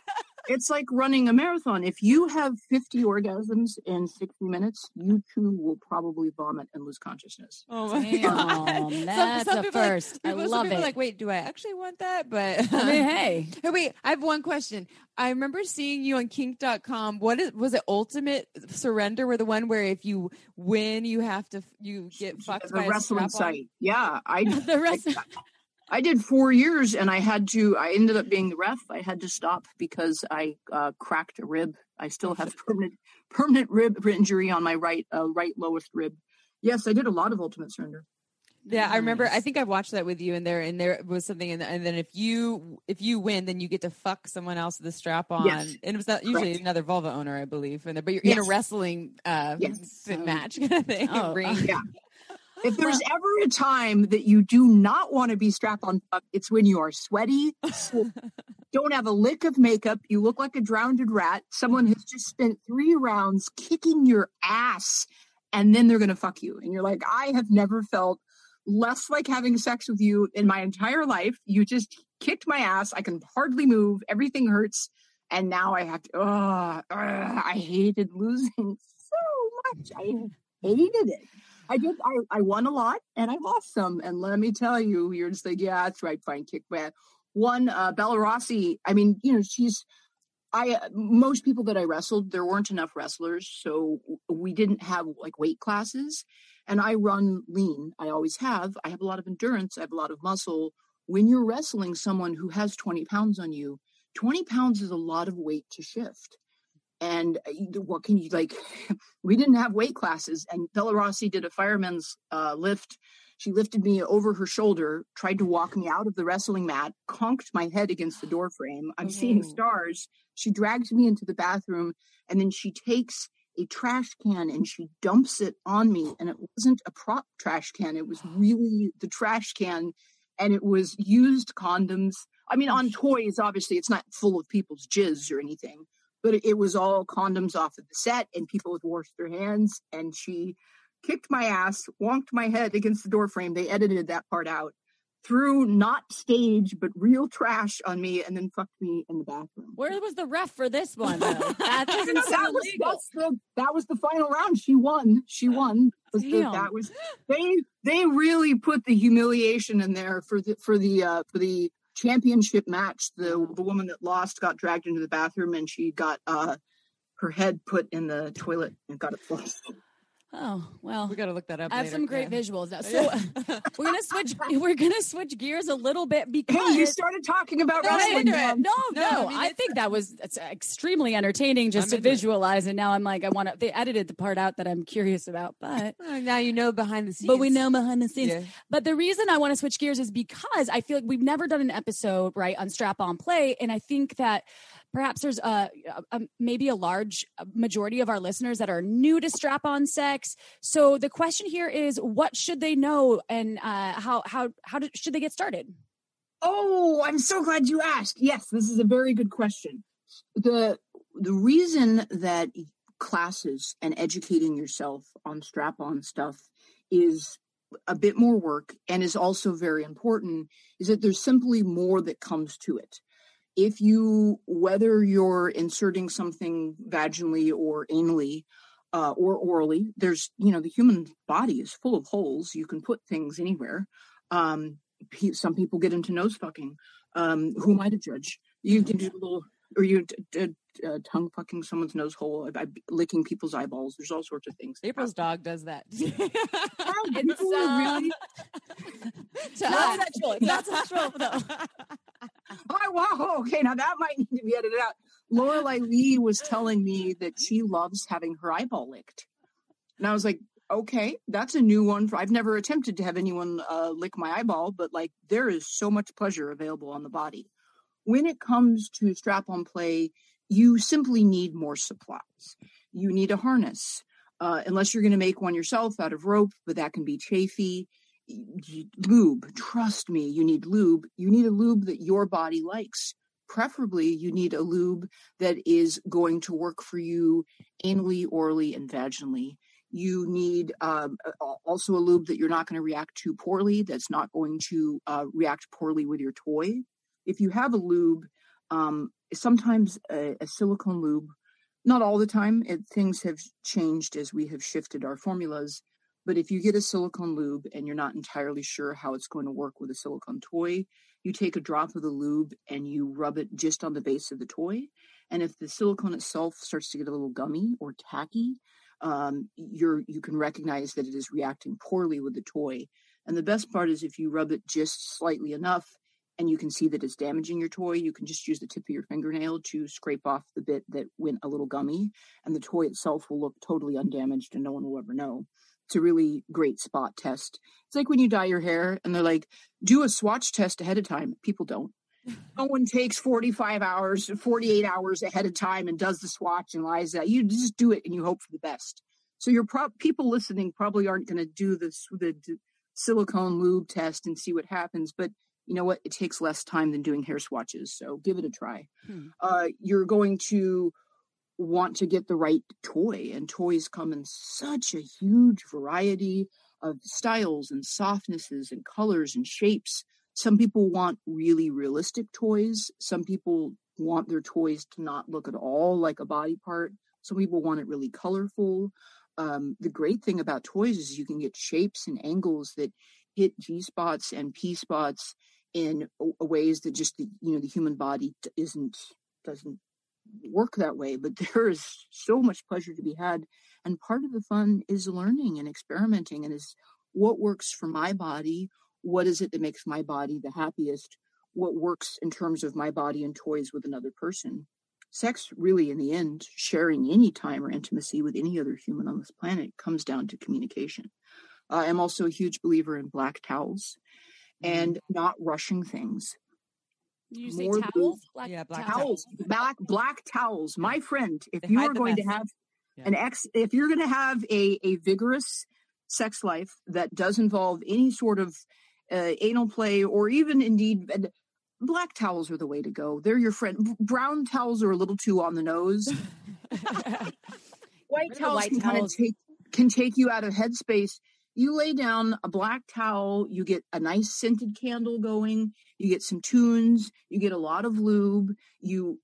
it's like running a marathon. If you have fifty orgasms in sixty minutes, you too will probably vomit and lose consciousness. Oh my Damn, God. That's some, some the first. Like, people, I love it. Like, wait, do I actually want that? But I mean, hey. hey, wait, I have one question. I remember seeing you on kink dot com. What is, was it Ultimate Surrender? Where the one where if you win, you have to, you get fucked by a wrestling site. Yeah. I, the rest- I, I did four years and I had to, I ended up being the ref. I had to stop because I uh, cracked a rib. I still have permanent, permanent rib injury on my right, uh, right lowest rib. Yes. I did a lot of Ultimate Surrender. Yeah, nice. I remember. I think I watched that with you, and there and there was something, in the, and then if you if you win, then you get to fuck someone else with a strap on, yes. and it was not usually Correct. Another vulva owner, I believe, in there. But you're yes. in a wrestling uh, yes. match kind of thing. Oh, ring. Uh, yeah. If there's ever a time that you do not want to be strap-on fucked, it's when you are sweaty, don't have a lick of makeup, you look like a drowned rat, someone has just spent three rounds kicking your ass, and then they're going to fuck you. And you're like, I have never felt less like having sex with you in my entire life. You just kicked my ass. I can hardly move. Everything hurts. And now I have to, oh, oh, I hated losing so much. I hated it. I did. I, I won a lot and I lost some. And let me tell you, you're just like, yeah, that's right. Fine. Kick back. One, uh, Bella Rossi. I mean, you know, she's, I, uh, most people that I wrestled, there weren't enough wrestlers. So we didn't have like weight classes, and I run lean. I always have. I have a lot of endurance. I have a lot of muscle. When you're wrestling someone who has twenty pounds on you, twenty pounds is a lot of weight to shift. And what can you, like, we didn't have weight classes, and Bella Rossi did a fireman's uh, lift. She lifted me over her shoulder, tried to walk me out of the wrestling mat, conked my head against the door frame. I'm mm-hmm. seeing stars. She drags me into the bathroom, and then she takes a trash can and she dumps it on me. And it wasn't a prop trash can. It was really the trash can, and it was used condoms. I mean, on toys, obviously, it's not full of people's jizz or anything. But it was all condoms off of the set, and people had washed their hands, and she kicked my ass, wonked my head against the door frame. They edited that part out, threw not stage, but real trash on me, and then fucked me in the bathroom. Where was the ref for this one? that, that, was, that's the, that was the final round. She won. She won. Damn. That was, they, they really put the humiliation in there for the, for the, uh, for the, championship match. The the woman that lost got dragged into the bathroom, and she got uh her head put in the toilet and got it flushed. Oh, well, we gotta look that up. I have later. Some great yeah. visuals now. So uh, we're gonna switch we're gonna switch gears a little bit, because hey, you started talking about no, wrestling. No, no, no I, mean, I think that was it's extremely entertaining just I'm to visualize it. And now I'm like, I want to. They edited the part out that I'm curious about, but well, now you know behind the scenes. But we know behind the scenes. Yeah. But the reason I want to switch gears is because I feel like we've never done an episode right on Strap On Play, and I think that. Perhaps there's a, a maybe a large majority of our listeners that are new to strap-on sex. So the question here is, what should they know, and uh, how how how did, should they get started? Oh, I'm so glad you asked. Yes, this is a very good question. the The reason that classes and educating yourself on strap-on stuff is a bit more work, and is also very important, is that there's simply more that comes to it. If you, whether you're inserting something vaginally or anally uh, or orally, there's, you know, the human body is full of holes. You can put things anywhere. Um, pe- some people get into nose fucking. Um, who am I to judge? You can do a little, or you d- d- uh, tongue fucking someone's nose hole, I, I, licking people's eyeballs. There's all sorts of things. April's dog does that. It's really sexual. Not sexual though. Oh, wow. Okay, now that might need to be edited out. Lorelai Lee was telling me that she loves having her eyeball licked. And I was like, okay, that's a new one. For, I've never attempted to have anyone uh, lick my eyeball, but like there is so much pleasure available on the body. When it comes to strap-on play, you simply need more supplies. You need a harness, uh, unless you're going to make one yourself out of rope, but that can be chafy. Lube, trust me, you need lube. You need a lube that your body likes. Preferably, you need a lube that is going to work for you anally, orally, and vaginally. You need um, also a lube that you're not going to react to poorly, that's not going to uh, react poorly with your toy. If you have a lube, um, sometimes a, a silicone lube, not all the time, it, things have changed as we have shifted our formulas. But if you get a silicone lube and you're not entirely sure how it's going to work with a silicone toy, you take a drop of the lube and you rub it just on the base of the toy. And if the silicone itself starts to get a little gummy or tacky, um, you're, you can recognize that it is reacting poorly with the toy. And the best part is if you rub it just slightly enough and you can see that it's damaging your toy, you can just use the tip of your fingernail to scrape off the bit that went a little gummy, and the toy itself will look totally undamaged and no one will ever know. It's a really great spot test. It's like when you dye your hair and they're like, do a swatch test ahead of time. People don't. No one takes forty-five hours, forty-eight hours ahead of time and does the swatch and lies that. You just do it and you hope for the best. So your pro- people listening probably aren't going to do this, the d- silicone lube test and see what happens. But you know what? It takes less time than doing hair swatches. So give it a try. Hmm. Uh, you're going to want to get the right toy, and toys come in such a huge variety of styles and softnesses and colors and shapes. Some people want really realistic toys. Some people want their toys to not look at all like a body part. Some people want it really colorful. Um, the great thing about toys is you can get shapes and angles that hit G-spots and P-spots in a- ways that just the, you know, the human body t- isn't doesn't work that way. But there is so much pleasure to be had, and part of the fun is learning and experimenting, and is what works for my body. What is it that makes my body the happiest? What works in terms of my body and toys with another person? Sex, really, in the end, sharing any time or intimacy with any other human on this planet, comes down to communication. Uh, I'm also a huge believer in black towels and not rushing things. Did you say More towels? Black, yeah, black towels. towels. Black black towels. My friend, if they you are going mess. to have yeah. an ex, if you're going to have a, a vigorous sex life that does involve any sort of uh, anal play, or even indeed, and black towels are the way to go. They're your friend. Brown towels are a little too on the nose. white towels white can towels. kind of take can take you out of headspace. You lay down a black towel, you get a nice scented candle going, you get some tunes, you get a lot of lube, you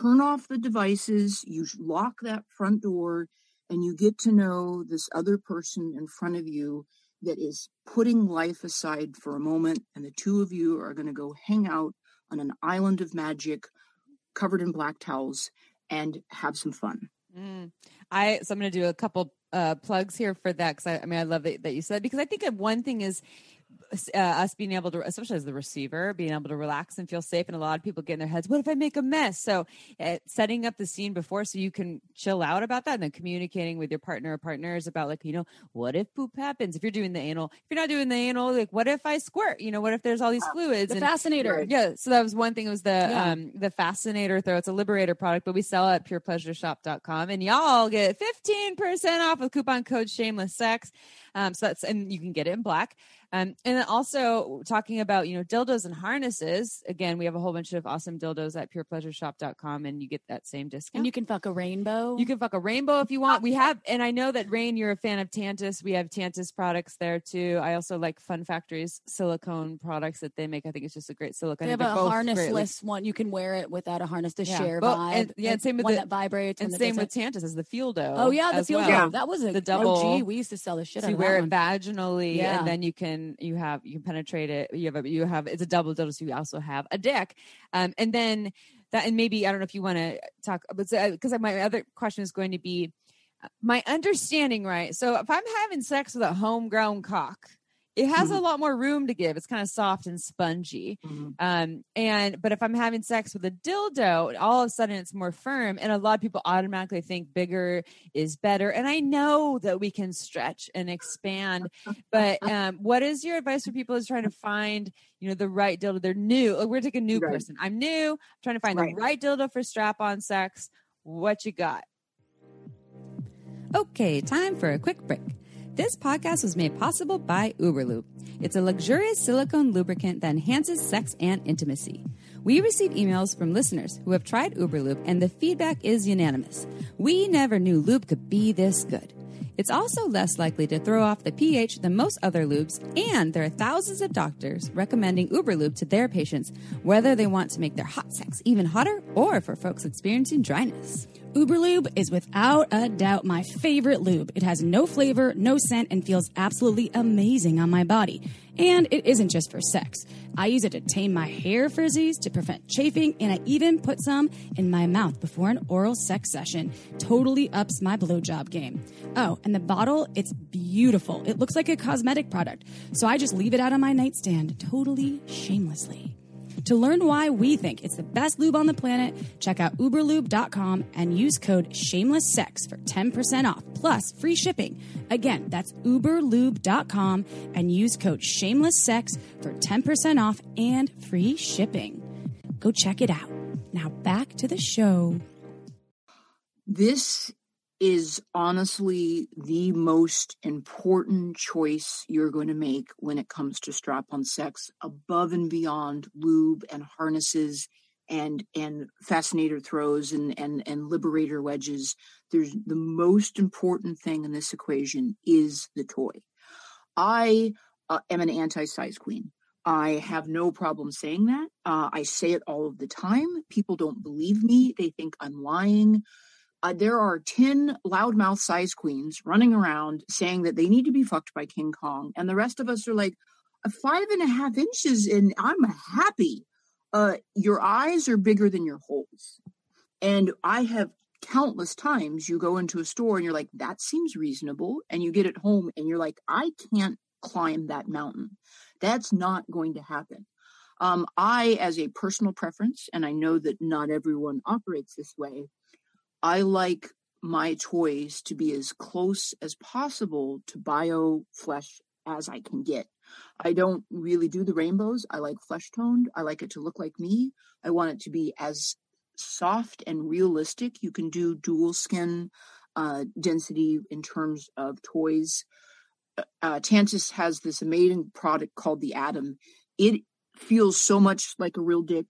turn off the devices, you lock that front door, and you get to know this other person in front of you that is putting life aside for a moment, and the two of you are going to go hang out on an island of magic covered in black towels and have some fun. Mm. I so I'm going to do a couple uh, plugs here for that, because I, I mean, I love that, that you said, because I think one thing is uh, us being able to, especially as the receiver, being able to relax and feel safe. And a lot of people get in their heads, what if I make a mess? So uh, setting up the scene before so you can chill out about that, and then communicating with your partner or partners about, like, you know, what if poop happens? If you're doing the anal, if you're not doing the anal, like, what if I squirt? You know, what if there's all these fluids? The and, fascinator. Yeah. So that was one thing. It was the, yeah. um, the fascinator throw. It's a liberator product, but we sell it at pure pleasure shop dot com, and y'all get fifteen percent off with coupon code shameless sex. Um, so that's, and you can get it in black. Um, and then also talking about, you know, dildos and harnesses. Again, we have a whole bunch of awesome dildos at pure pleasure shop dot com, and you get that same discount. And you can fuck a rainbow. You can fuck a rainbow if you want. We have, and I know that, Rain, you're a fan of Tantus. We have Tantus products there too. I also like Fun Factory's silicone products that they make. I think it's just a great silicone. They have a harnessless great. one. You can wear it without a harness to yeah, share but, vibe. And, yeah, and same with one the, that vibrates. And same with Tantus as the Feeldoe. Oh yeah, the Feeldoe. Well. Yeah. That was a the double. Oh gee, we used to sell the shit so out of that. You wear one. It vaginally, yeah. and then you can. You have you can penetrate it. You have a, you have it's a double dildo, so you also have a dick, um, and then that. And maybe I don't know if you want to talk, but because uh, my other question is going to be my understanding, right? So if I'm having sex with a homegrown cock, it has mm-hmm. a lot more room to give. It's kind of soft and spongy, mm-hmm. um, and but if I'm having sex with a dildo, all of a sudden it's more firm, and a lot of people automatically think bigger is better. And I know that we can stretch and expand, but um, what is your advice for people who's trying to find, you know, the right dildo? They're new. We're taking a new right. person. I'm new. I'm trying to find right. the right dildo for strap-on sex. What you got? Okay, time for a quick break. This podcast was made possible by Uberlube. It's a luxurious silicone lubricant that enhances sex and intimacy. We receive emails from listeners who have tried Uberlube, and the feedback is unanimous. We never knew lube could be this good. It's also less likely to throw off the pH than most other lubes, and there are thousands of doctors recommending Uberlube to their patients, whether they want to make their hot sex even hotter or for folks experiencing dryness. Uberlube is without a doubt my favorite lube. It has no flavor, no scent, and feels absolutely amazing on my body. And it isn't just for sex. I use it to tame my hair frizzies, to prevent chafing, and I even put some in my mouth before an oral sex session. Totally ups my blowjob game. Oh, and the bottle, it's beautiful. It looks like a cosmetic product. So I just leave it out on my nightstand, totally shamelessly. To learn why we think it's the best lube on the planet, check out uberlube dot com and use code shameless sex for ten percent off, plus free shipping. Again, that's uberlube dot com and use code shameless sex for ten percent off and free shipping. Go check it out. Now back to the show. This is honestly the most important choice you're going to make when it comes to strap-on sex, above and beyond lube and harnesses and and fascinator throws and and and liberator wedges. There's the most important thing in this equation is the toy. I uh, am an anti-size queen. I have no problem saying that. Uh, I say it all of the time. People don't believe me. They think I'm lying. Uh, there are ten loudmouth size queens running around saying that they need to be fucked by King Kong. And the rest of us are like, five and a half inches and I'm happy. Uh, your eyes are bigger than your holes. And I have countless times you go into a store and you're like, that seems reasonable. And you get it home and you're like, I can't climb that mountain. That's not going to happen. Um, I, as a personal preference, and I know that not everyone operates this way, I like my toys to be as close as possible to bio flesh as I can get. I don't really do the rainbows. I like flesh toned. I like it to look like me. I want it to be as soft and realistic. You can do dual skin uh, density in terms of toys. Uh, Tantus has this amazing product called the Atom. It feels so much like a real dick,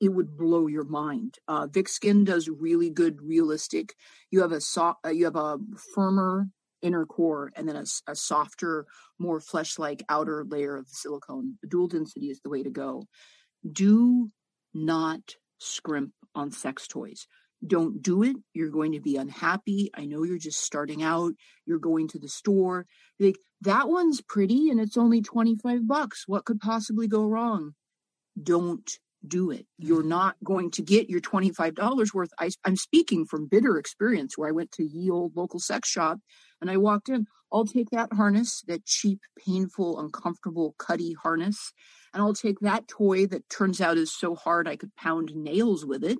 it would blow your mind. Uh, Vixskin does really good, realistic. You have a soft, uh, you have a firmer inner core, and then a, a softer, more flesh-like outer layer of silicone. Dual density is the way to go. Do not scrimp on sex toys. Don't do it. You're going to be unhappy. I know you're just starting out. You're going to the store. You're like, that one's pretty and it's only twenty-five bucks. What could possibly go wrong? Don't do it. You're not going to get your twenty-five dollars worth. I, I'm speaking from bitter experience where I went to ye old local sex shop and I walked in. I'll take that harness, that cheap, painful, uncomfortable, cutty harness. And I'll take that toy that turns out is so hard I could pound nails with it.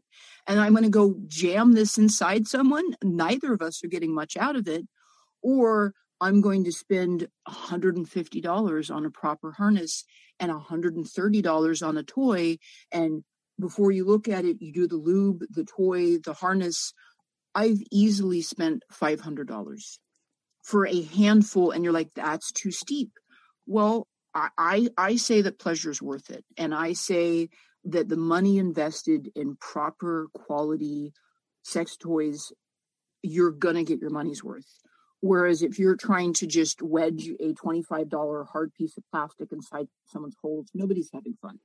And I'm going to go jam this inside someone. Neither of us are getting much out of it. Or I'm going to spend one hundred fifty dollars on a proper harness and one hundred thirty dollars on a toy. And before you look at it, you do the lube, the toy, the harness. I've easily spent five hundred dollars for a handful. And you're like, that's too steep. Well, I, I say that pleasure's worth it. And I say that the money invested in proper quality sex toys, you're going to get your money's worth. Whereas if you're trying to just wedge a twenty-five dollars hard piece of plastic inside someone's holes, nobody's having fun.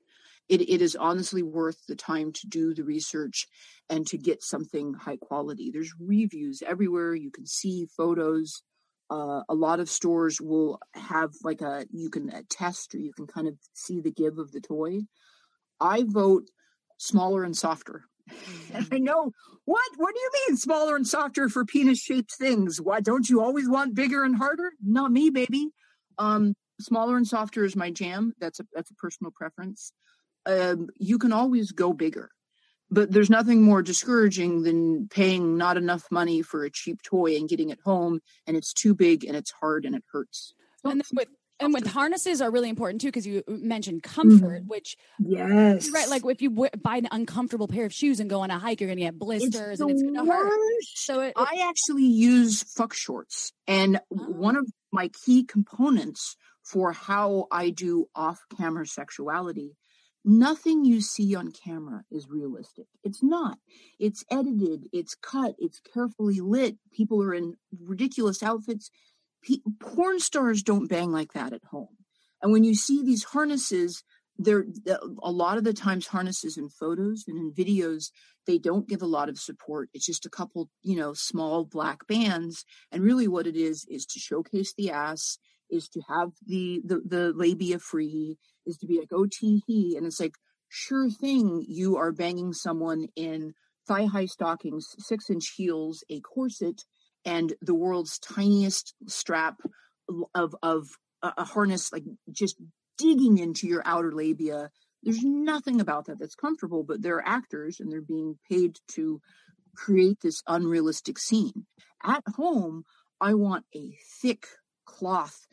It, it is honestly worth the time to do the research and to get something high quality. There's reviews everywhere. You can see photos. Uh, a lot of stores will have like a, you can uh, test or you can kind of see the give of the toy. I vote smaller and softer. Mm-hmm. And I know, what? What do you mean smaller and softer for penis-shaped things? Why don't you always want bigger and harder? Not me, baby. Um, smaller and softer is my jam. That's a, that's a personal preference. Um, you can always go bigger. But there's nothing more discouraging than paying not enough money for a cheap toy and getting it home and it's too big and it's hard and it hurts. And with, and with harnesses are really important too, because you mentioned comfort, mm-hmm. which yes, right, like if you w- buy an uncomfortable pair of shoes and go on a hike, you're going to get blisters it's and it's going to hurt. So it, it, I actually use fuck shorts, and oh. one of my key components for how I do off-camera sexuality. Nothing you see on camera is realistic. It's not. It's edited. It's cut. It's carefully lit. People are in ridiculous outfits. P- porn stars don't bang like that at home. And when you see these harnesses, they're a lot of the times harnesses in photos and in videos, they don't give a lot of support. It's just a couple, you know, small black bands. And really what it is, is to showcase the ass, is to have the, the, the labia free, is to be like, oh, tee hee. And it's like, sure thing, you are banging someone in thigh-high stockings, six-inch heels, a corset, and the world's tiniest strap of, of a harness, like just digging into your outer labia. There's nothing about that that's comfortable, but they're actors and they're being paid to create this unrealistic scene. At home, I want a thick cloth.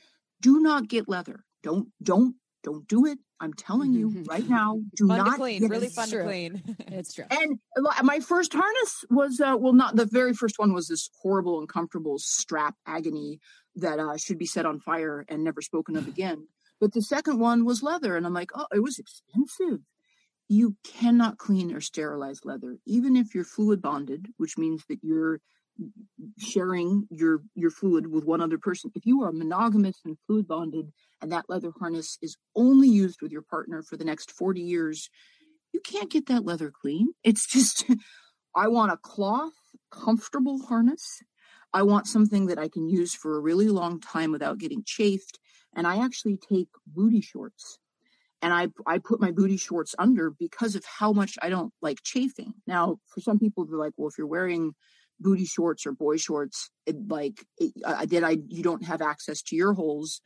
Do not get leather. Don't, don't, don't do it. I'm telling you right now, do fun not to clean. Really fun to clean. It's true. And my first harness was, uh, well, not the very first one was this horrible, uncomfortable strap agony that uh, should be set on fire and never spoken of again. But the second one was leather. And I'm like, oh, it was expensive. You cannot clean or sterilize leather, even if you're fluid bonded, which means that you're sharing your your fluid with one other person. If you are monogamous and fluid bonded and that leather harness is only used with your partner for the next forty years, you can't get that leather clean. It's just, I want a cloth, comfortable harness. I want something that I can use for a really long time without getting chafed. And I actually take booty shorts and I, I put my booty shorts under because of how much I don't like chafing. Now, for some people, they're like, well, if you're wearing booty shorts or boy shorts, it, like it, I did, I, you don't have access to your holes.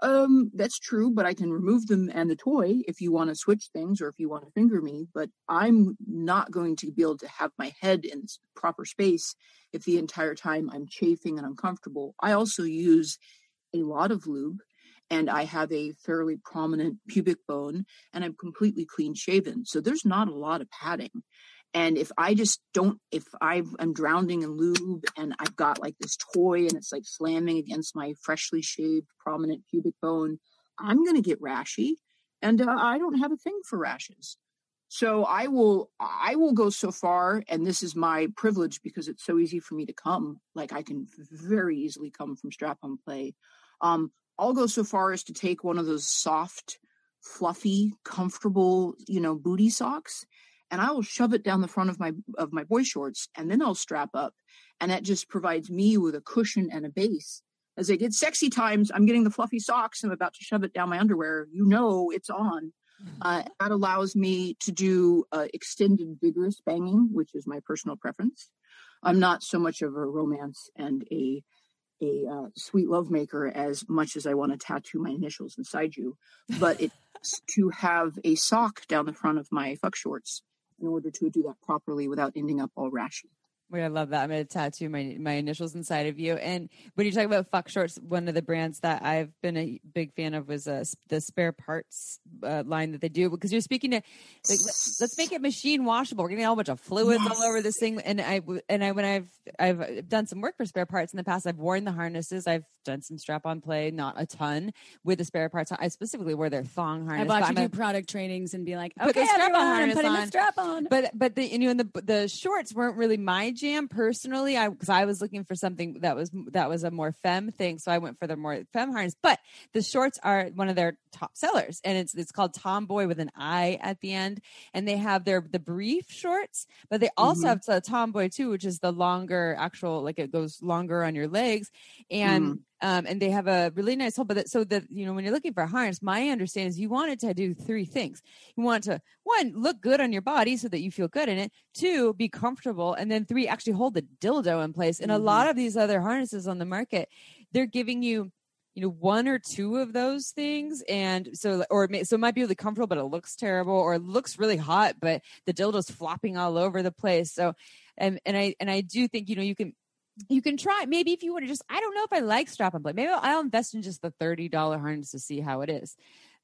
Um, that's true, but I can remove them and the toy if you want to switch things or if you want to finger me, but I'm not going to be able to have my head in this proper space if the entire time I'm chafing and uncomfortable. I also use a lot of lube and I have a fairly prominent pubic bone and I'm completely clean shaven. So there's not a lot of padding. And if I just don't, if I've, I'm drowning in lube and I've got like this toy and it's like slamming against my freshly shaved prominent pubic bone, I'm going to get rashy. And uh, I don't have a thing for rashes. So I will, I will go so far. And this is my privilege because it's so easy for me to come. Like I can very easily come from strap on play. Um, I'll go so far as to take one of those soft, fluffy, comfortable, you know, booty socks. And I will shove it down the front of my of my boy shorts, and then I'll strap up. And that just provides me with a cushion and a base. As I get sexy times, I'm getting the fluffy socks. I'm about to shove it down my underwear. You know it's on. Uh, that allows me to do uh, extended vigorous banging, which is my personal preference. I'm not so much of a romance and a a uh, sweet lovemaker as much as I want to tattoo my initials inside you. But it's to have a sock down the front of my fuck shorts in order to do that properly without ending up all rashy. Wait, I love that. I'm going to tattoo my my initials inside of you. And when you talk about fuck shorts, one of the brands that I've been a big fan of was uh, the Spare Parts uh, line that they do, because you're speaking to, like, let's, let's make it machine washable. We're getting a whole bunch of fluids yes. all over this thing. And I, and I, when I've, I've done some work for Spare Parts in the past, I've worn the harnesses. I've done some strap on play, not a ton with the Spare Parts. I specifically wore their thong harness. I've watched you do a, product trainings and be like, okay, strap on, I'm putting the strap on. But, but the, you know, and the, the shorts weren't really my jam personally, I because I was looking for something that was that was a more femme thing, so I went for the more femme harness. But the shorts are one of their top sellers, and it's it's called Tomboy with an I at the end, and they have their the brief shorts, but they also mm-hmm. have the Tomboy too, which is the longer actual, like it goes longer on your legs, and. Mm. Um, and they have a really nice hole, but that, so that, you know, when you're looking for a harness, my understanding is you want it to do three things. You want to, one, look good on your body so that you feel good in it. Two, be comfortable. And then three, actually hold the dildo in place. And mm-hmm. a lot of these other harnesses on the market, they're giving you, you know, one or two of those things. And so, or it may, so it might be really comfortable, but it looks terrible, or it looks really hot, but the dildo's flopping all over the place. So, and, and I, and I do think, you know, you can, You can try, maybe if you want to just, I don't know if I like strap and play. Maybe I'll, I'll invest in just the thirty dollar harness to see how it is.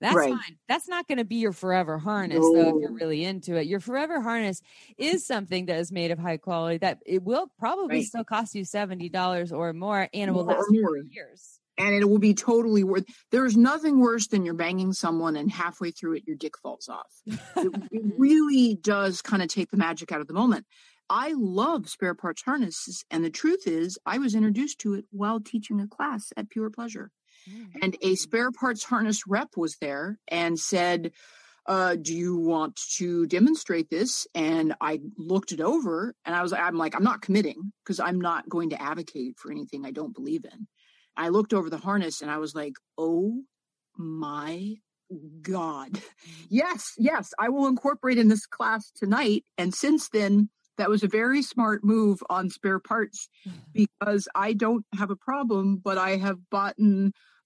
That's right. Fine. That's not going to be your forever harness, no. though, if you're really into it. Your forever harness is something that is made of high quality that it will probably right. still cost you seventy dollars or more, and it will last for years. And it will be totally worth. There's nothing worse than you're banging someone and halfway through it, your dick falls off. it, it really does kind of take the magic out of the moment. I love Spare Parts harnesses, and the truth is I was introduced to it while teaching a class at Pure Pleasure. Mm-hmm. And a Spare Parts harness rep was there and said, uh, do you want to demonstrate this? And I looked it over and I was I'm like, I'm not committing because I'm not going to advocate for anything I don't believe in. I looked over the harness and I was like, oh my God. Yes, yes, I will incorporate in this class tonight. And since then, that was a very smart move on Spare Parts because I don't have a problem, but I have bought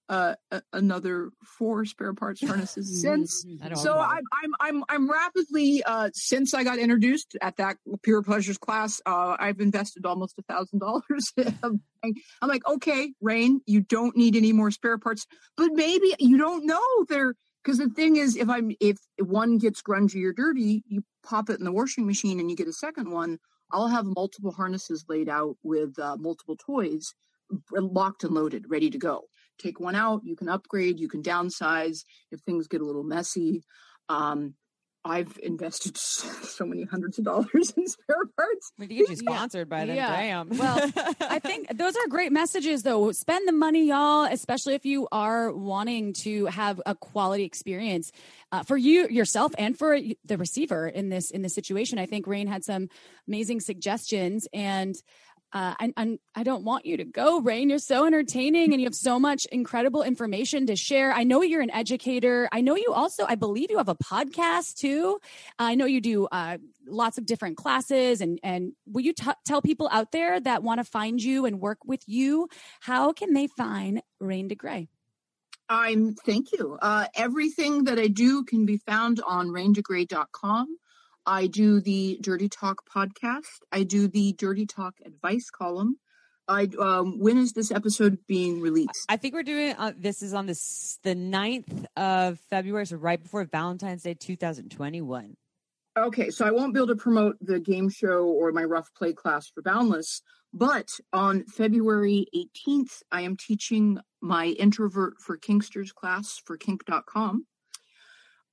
uh, a- another four Spare Parts harnesses since. So I'm, I'm I'm I'm rapidly uh, since I got introduced at that Pure Pleasures class, uh, I've invested almost a thousand dollars. I'm like, okay, Rain, you don't need any more Spare Parts, but maybe you don't know they're Because the thing is, if I'm if one gets grungy or dirty, you pop it in the washing machine and you get a second one. I'll have multiple harnesses laid out with uh, multiple toys, locked and loaded, ready to go. Take one out, you can upgrade, you can downsize if things get a little messy. Um, I've invested so many hundreds of dollars in Spare Parts. We get you sponsored yeah. by them. Yeah. Damn. Well, I think those are great messages, though. Spend the money, y'all, especially if you are wanting to have a quality experience uh, for you yourself and for the receiver in this in this situation. I think Rain had some amazing suggestions, and uh, I, I, I don't want you to go, Rain. You're so entertaining, and you have so much incredible information to share. I know you're an educator. I know you also, I believe you have a podcast too. I know you do uh, lots of different classes. And, and will you t- tell people out there that want to find you and work with you, how can they find Rain DeGrey? I'm, thank you. Uh, everything that I do can be found on rain degrey dot com. I do the Dirty Talk podcast. I do the Dirty Talk advice column. I um, when is this episode being released? I think we're doing uh, this is on the the ninth of February, so right before Valentine's Day, two thousand twenty-one. Okay, so I won't be able to promote the game show or my rough play class for Boundless, but on February eighteenth, I am teaching my Introvert for Kinksters class for kink dot com.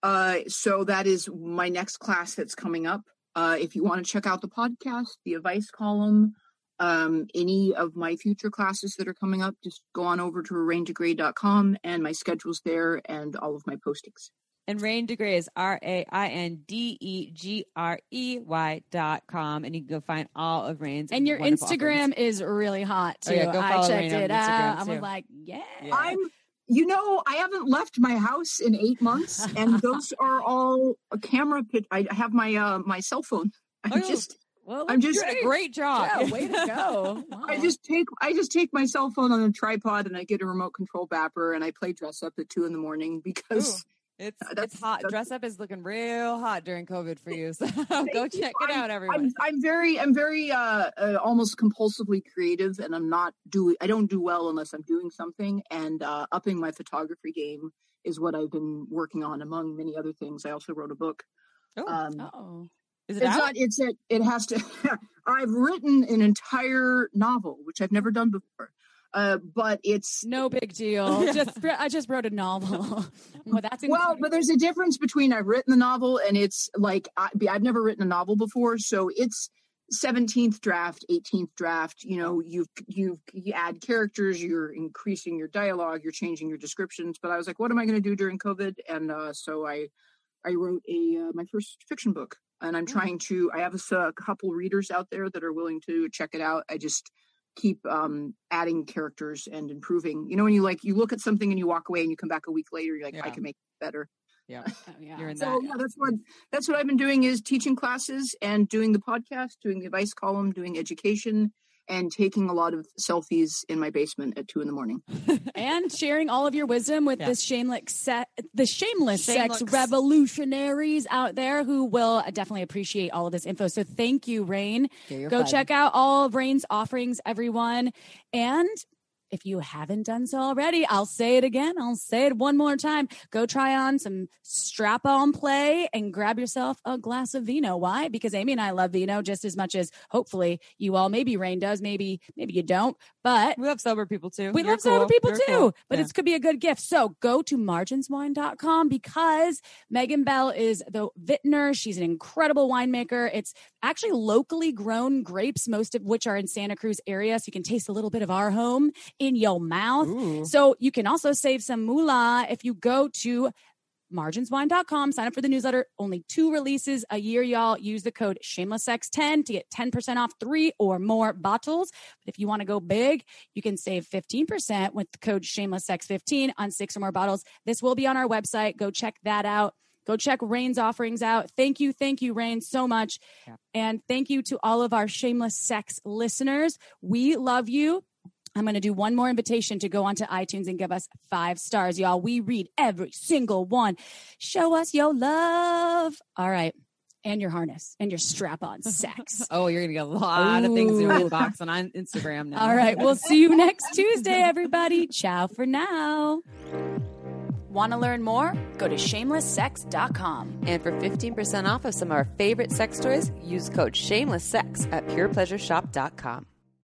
Uh, so that is my next class that's coming up. Uh, if you want to check out the podcast, the advice column, um, any of my future classes that are coming up, just go on over to rain degree dot com and my schedule's there and all of my postings. And Rain DeGrey is R A I N D E G R E Y dot com. And you can go find all of Rain's. And your Instagram offerings. Is really hot, too. Oh, yeah, I checked Rain it out. I was like, yeah. yeah. I'm... You know, I haven't left my house in eight months, and those are all a camera pit. I have my uh, my cell phone. I'm oh, just, well, I'm just doing a great job. Yeah, way to go! Wow. I just take I just take my cell phone on a tripod, and I get a remote control bapper, and I play dress up at two in the morning because Ooh, it's uh, that's it's hot. That's, dress up is looking real hot during COVID for you, so go check you. it I'm, out, everyone. I'm, I'm very, I'm very uh, uh, almost compulsively creative, and I'm not doing. I don't do well unless I'm doing something, and uh, upping my photography game is what I've been working on, among many other things. I also wrote a book. Oh, um, is it it's out? Not, it's it. It has to. I've written an entire novel, which I've never done before. Uh, but it's no big deal. just I just wrote a novel. Well, that's incredible. Well, but there's a difference between I've written the novel and it's like I, I've never written a novel before, so it's seventeenth draft, eighteenth draft. You know, you've you've you add characters, you're increasing your dialogue, you're changing your descriptions. But I was like, what am I going to do during COVID? And uh, so I I wrote a uh, my first fiction book, and I'm trying to. I have a, a couple readers out there that are willing to check it out. I just. keep um adding characters and improving. You know, when you like you look at something and you walk away and you come back a week later, you're like, yeah. I can make it better. Yeah. Oh, yeah. You're in so that. yeah, that's what that's what I've been doing is teaching classes and doing the podcast, doing the advice column, doing education, and taking a lot of selfies in my basement at two in the morning. And sharing all of your wisdom with yeah. this shameless se- the shameless, shameless sex revolutionaries out there who will definitely appreciate all of this info. So thank you, Rain. Go fun. Check out all of Rain's offerings, everyone. And if you haven't done so already, I'll say it again. I'll say it one more time. Go try on some strap-on play and grab yourself a glass of vino. Why? Because Amy and I love vino just as much as hopefully you all. Maybe Rain does. Maybe maybe you don't. But we love sober people too. We You're love cool. sober people You're too. Cool. But yeah. It could be a good gift. So go to margins wine dot com because Megan Bell is the vintner. She's an incredible winemaker. It's actually locally grown grapes, most of which are in Santa Cruz area. So you can taste a little bit of our home in your mouth. Ooh. So you can also save some moolah if you go to margins wine dot com, sign up for the newsletter. Only two releases a year, y'all. Use the code shameless sex ten to get ten percent off three or more bottles. But if you want to go big, you can save fifteen percent with the code shameless sex fifteen on six or more bottles. This will be on our website. Go check that out. Go check Rain's offerings out. Thank you. Thank you, Rain, so much. Yeah. And thank you to all of our Shameless Sex listeners. We love you. I'm going to do one more invitation to go onto iTunes and give us five stars, y'all. We read every single one. Show us your love. All right. And your harness and your strap-on sex. Oh, you're going to get a lot Ooh. Of things in your inbox on Instagram now. All right. We'll see you next Tuesday, everybody. Ciao for now. Want to learn more? Go to shameless sex dot com. And for fifteen percent off of some of our favorite sex toys, use code shameless sex at pure pleasure shop dot com.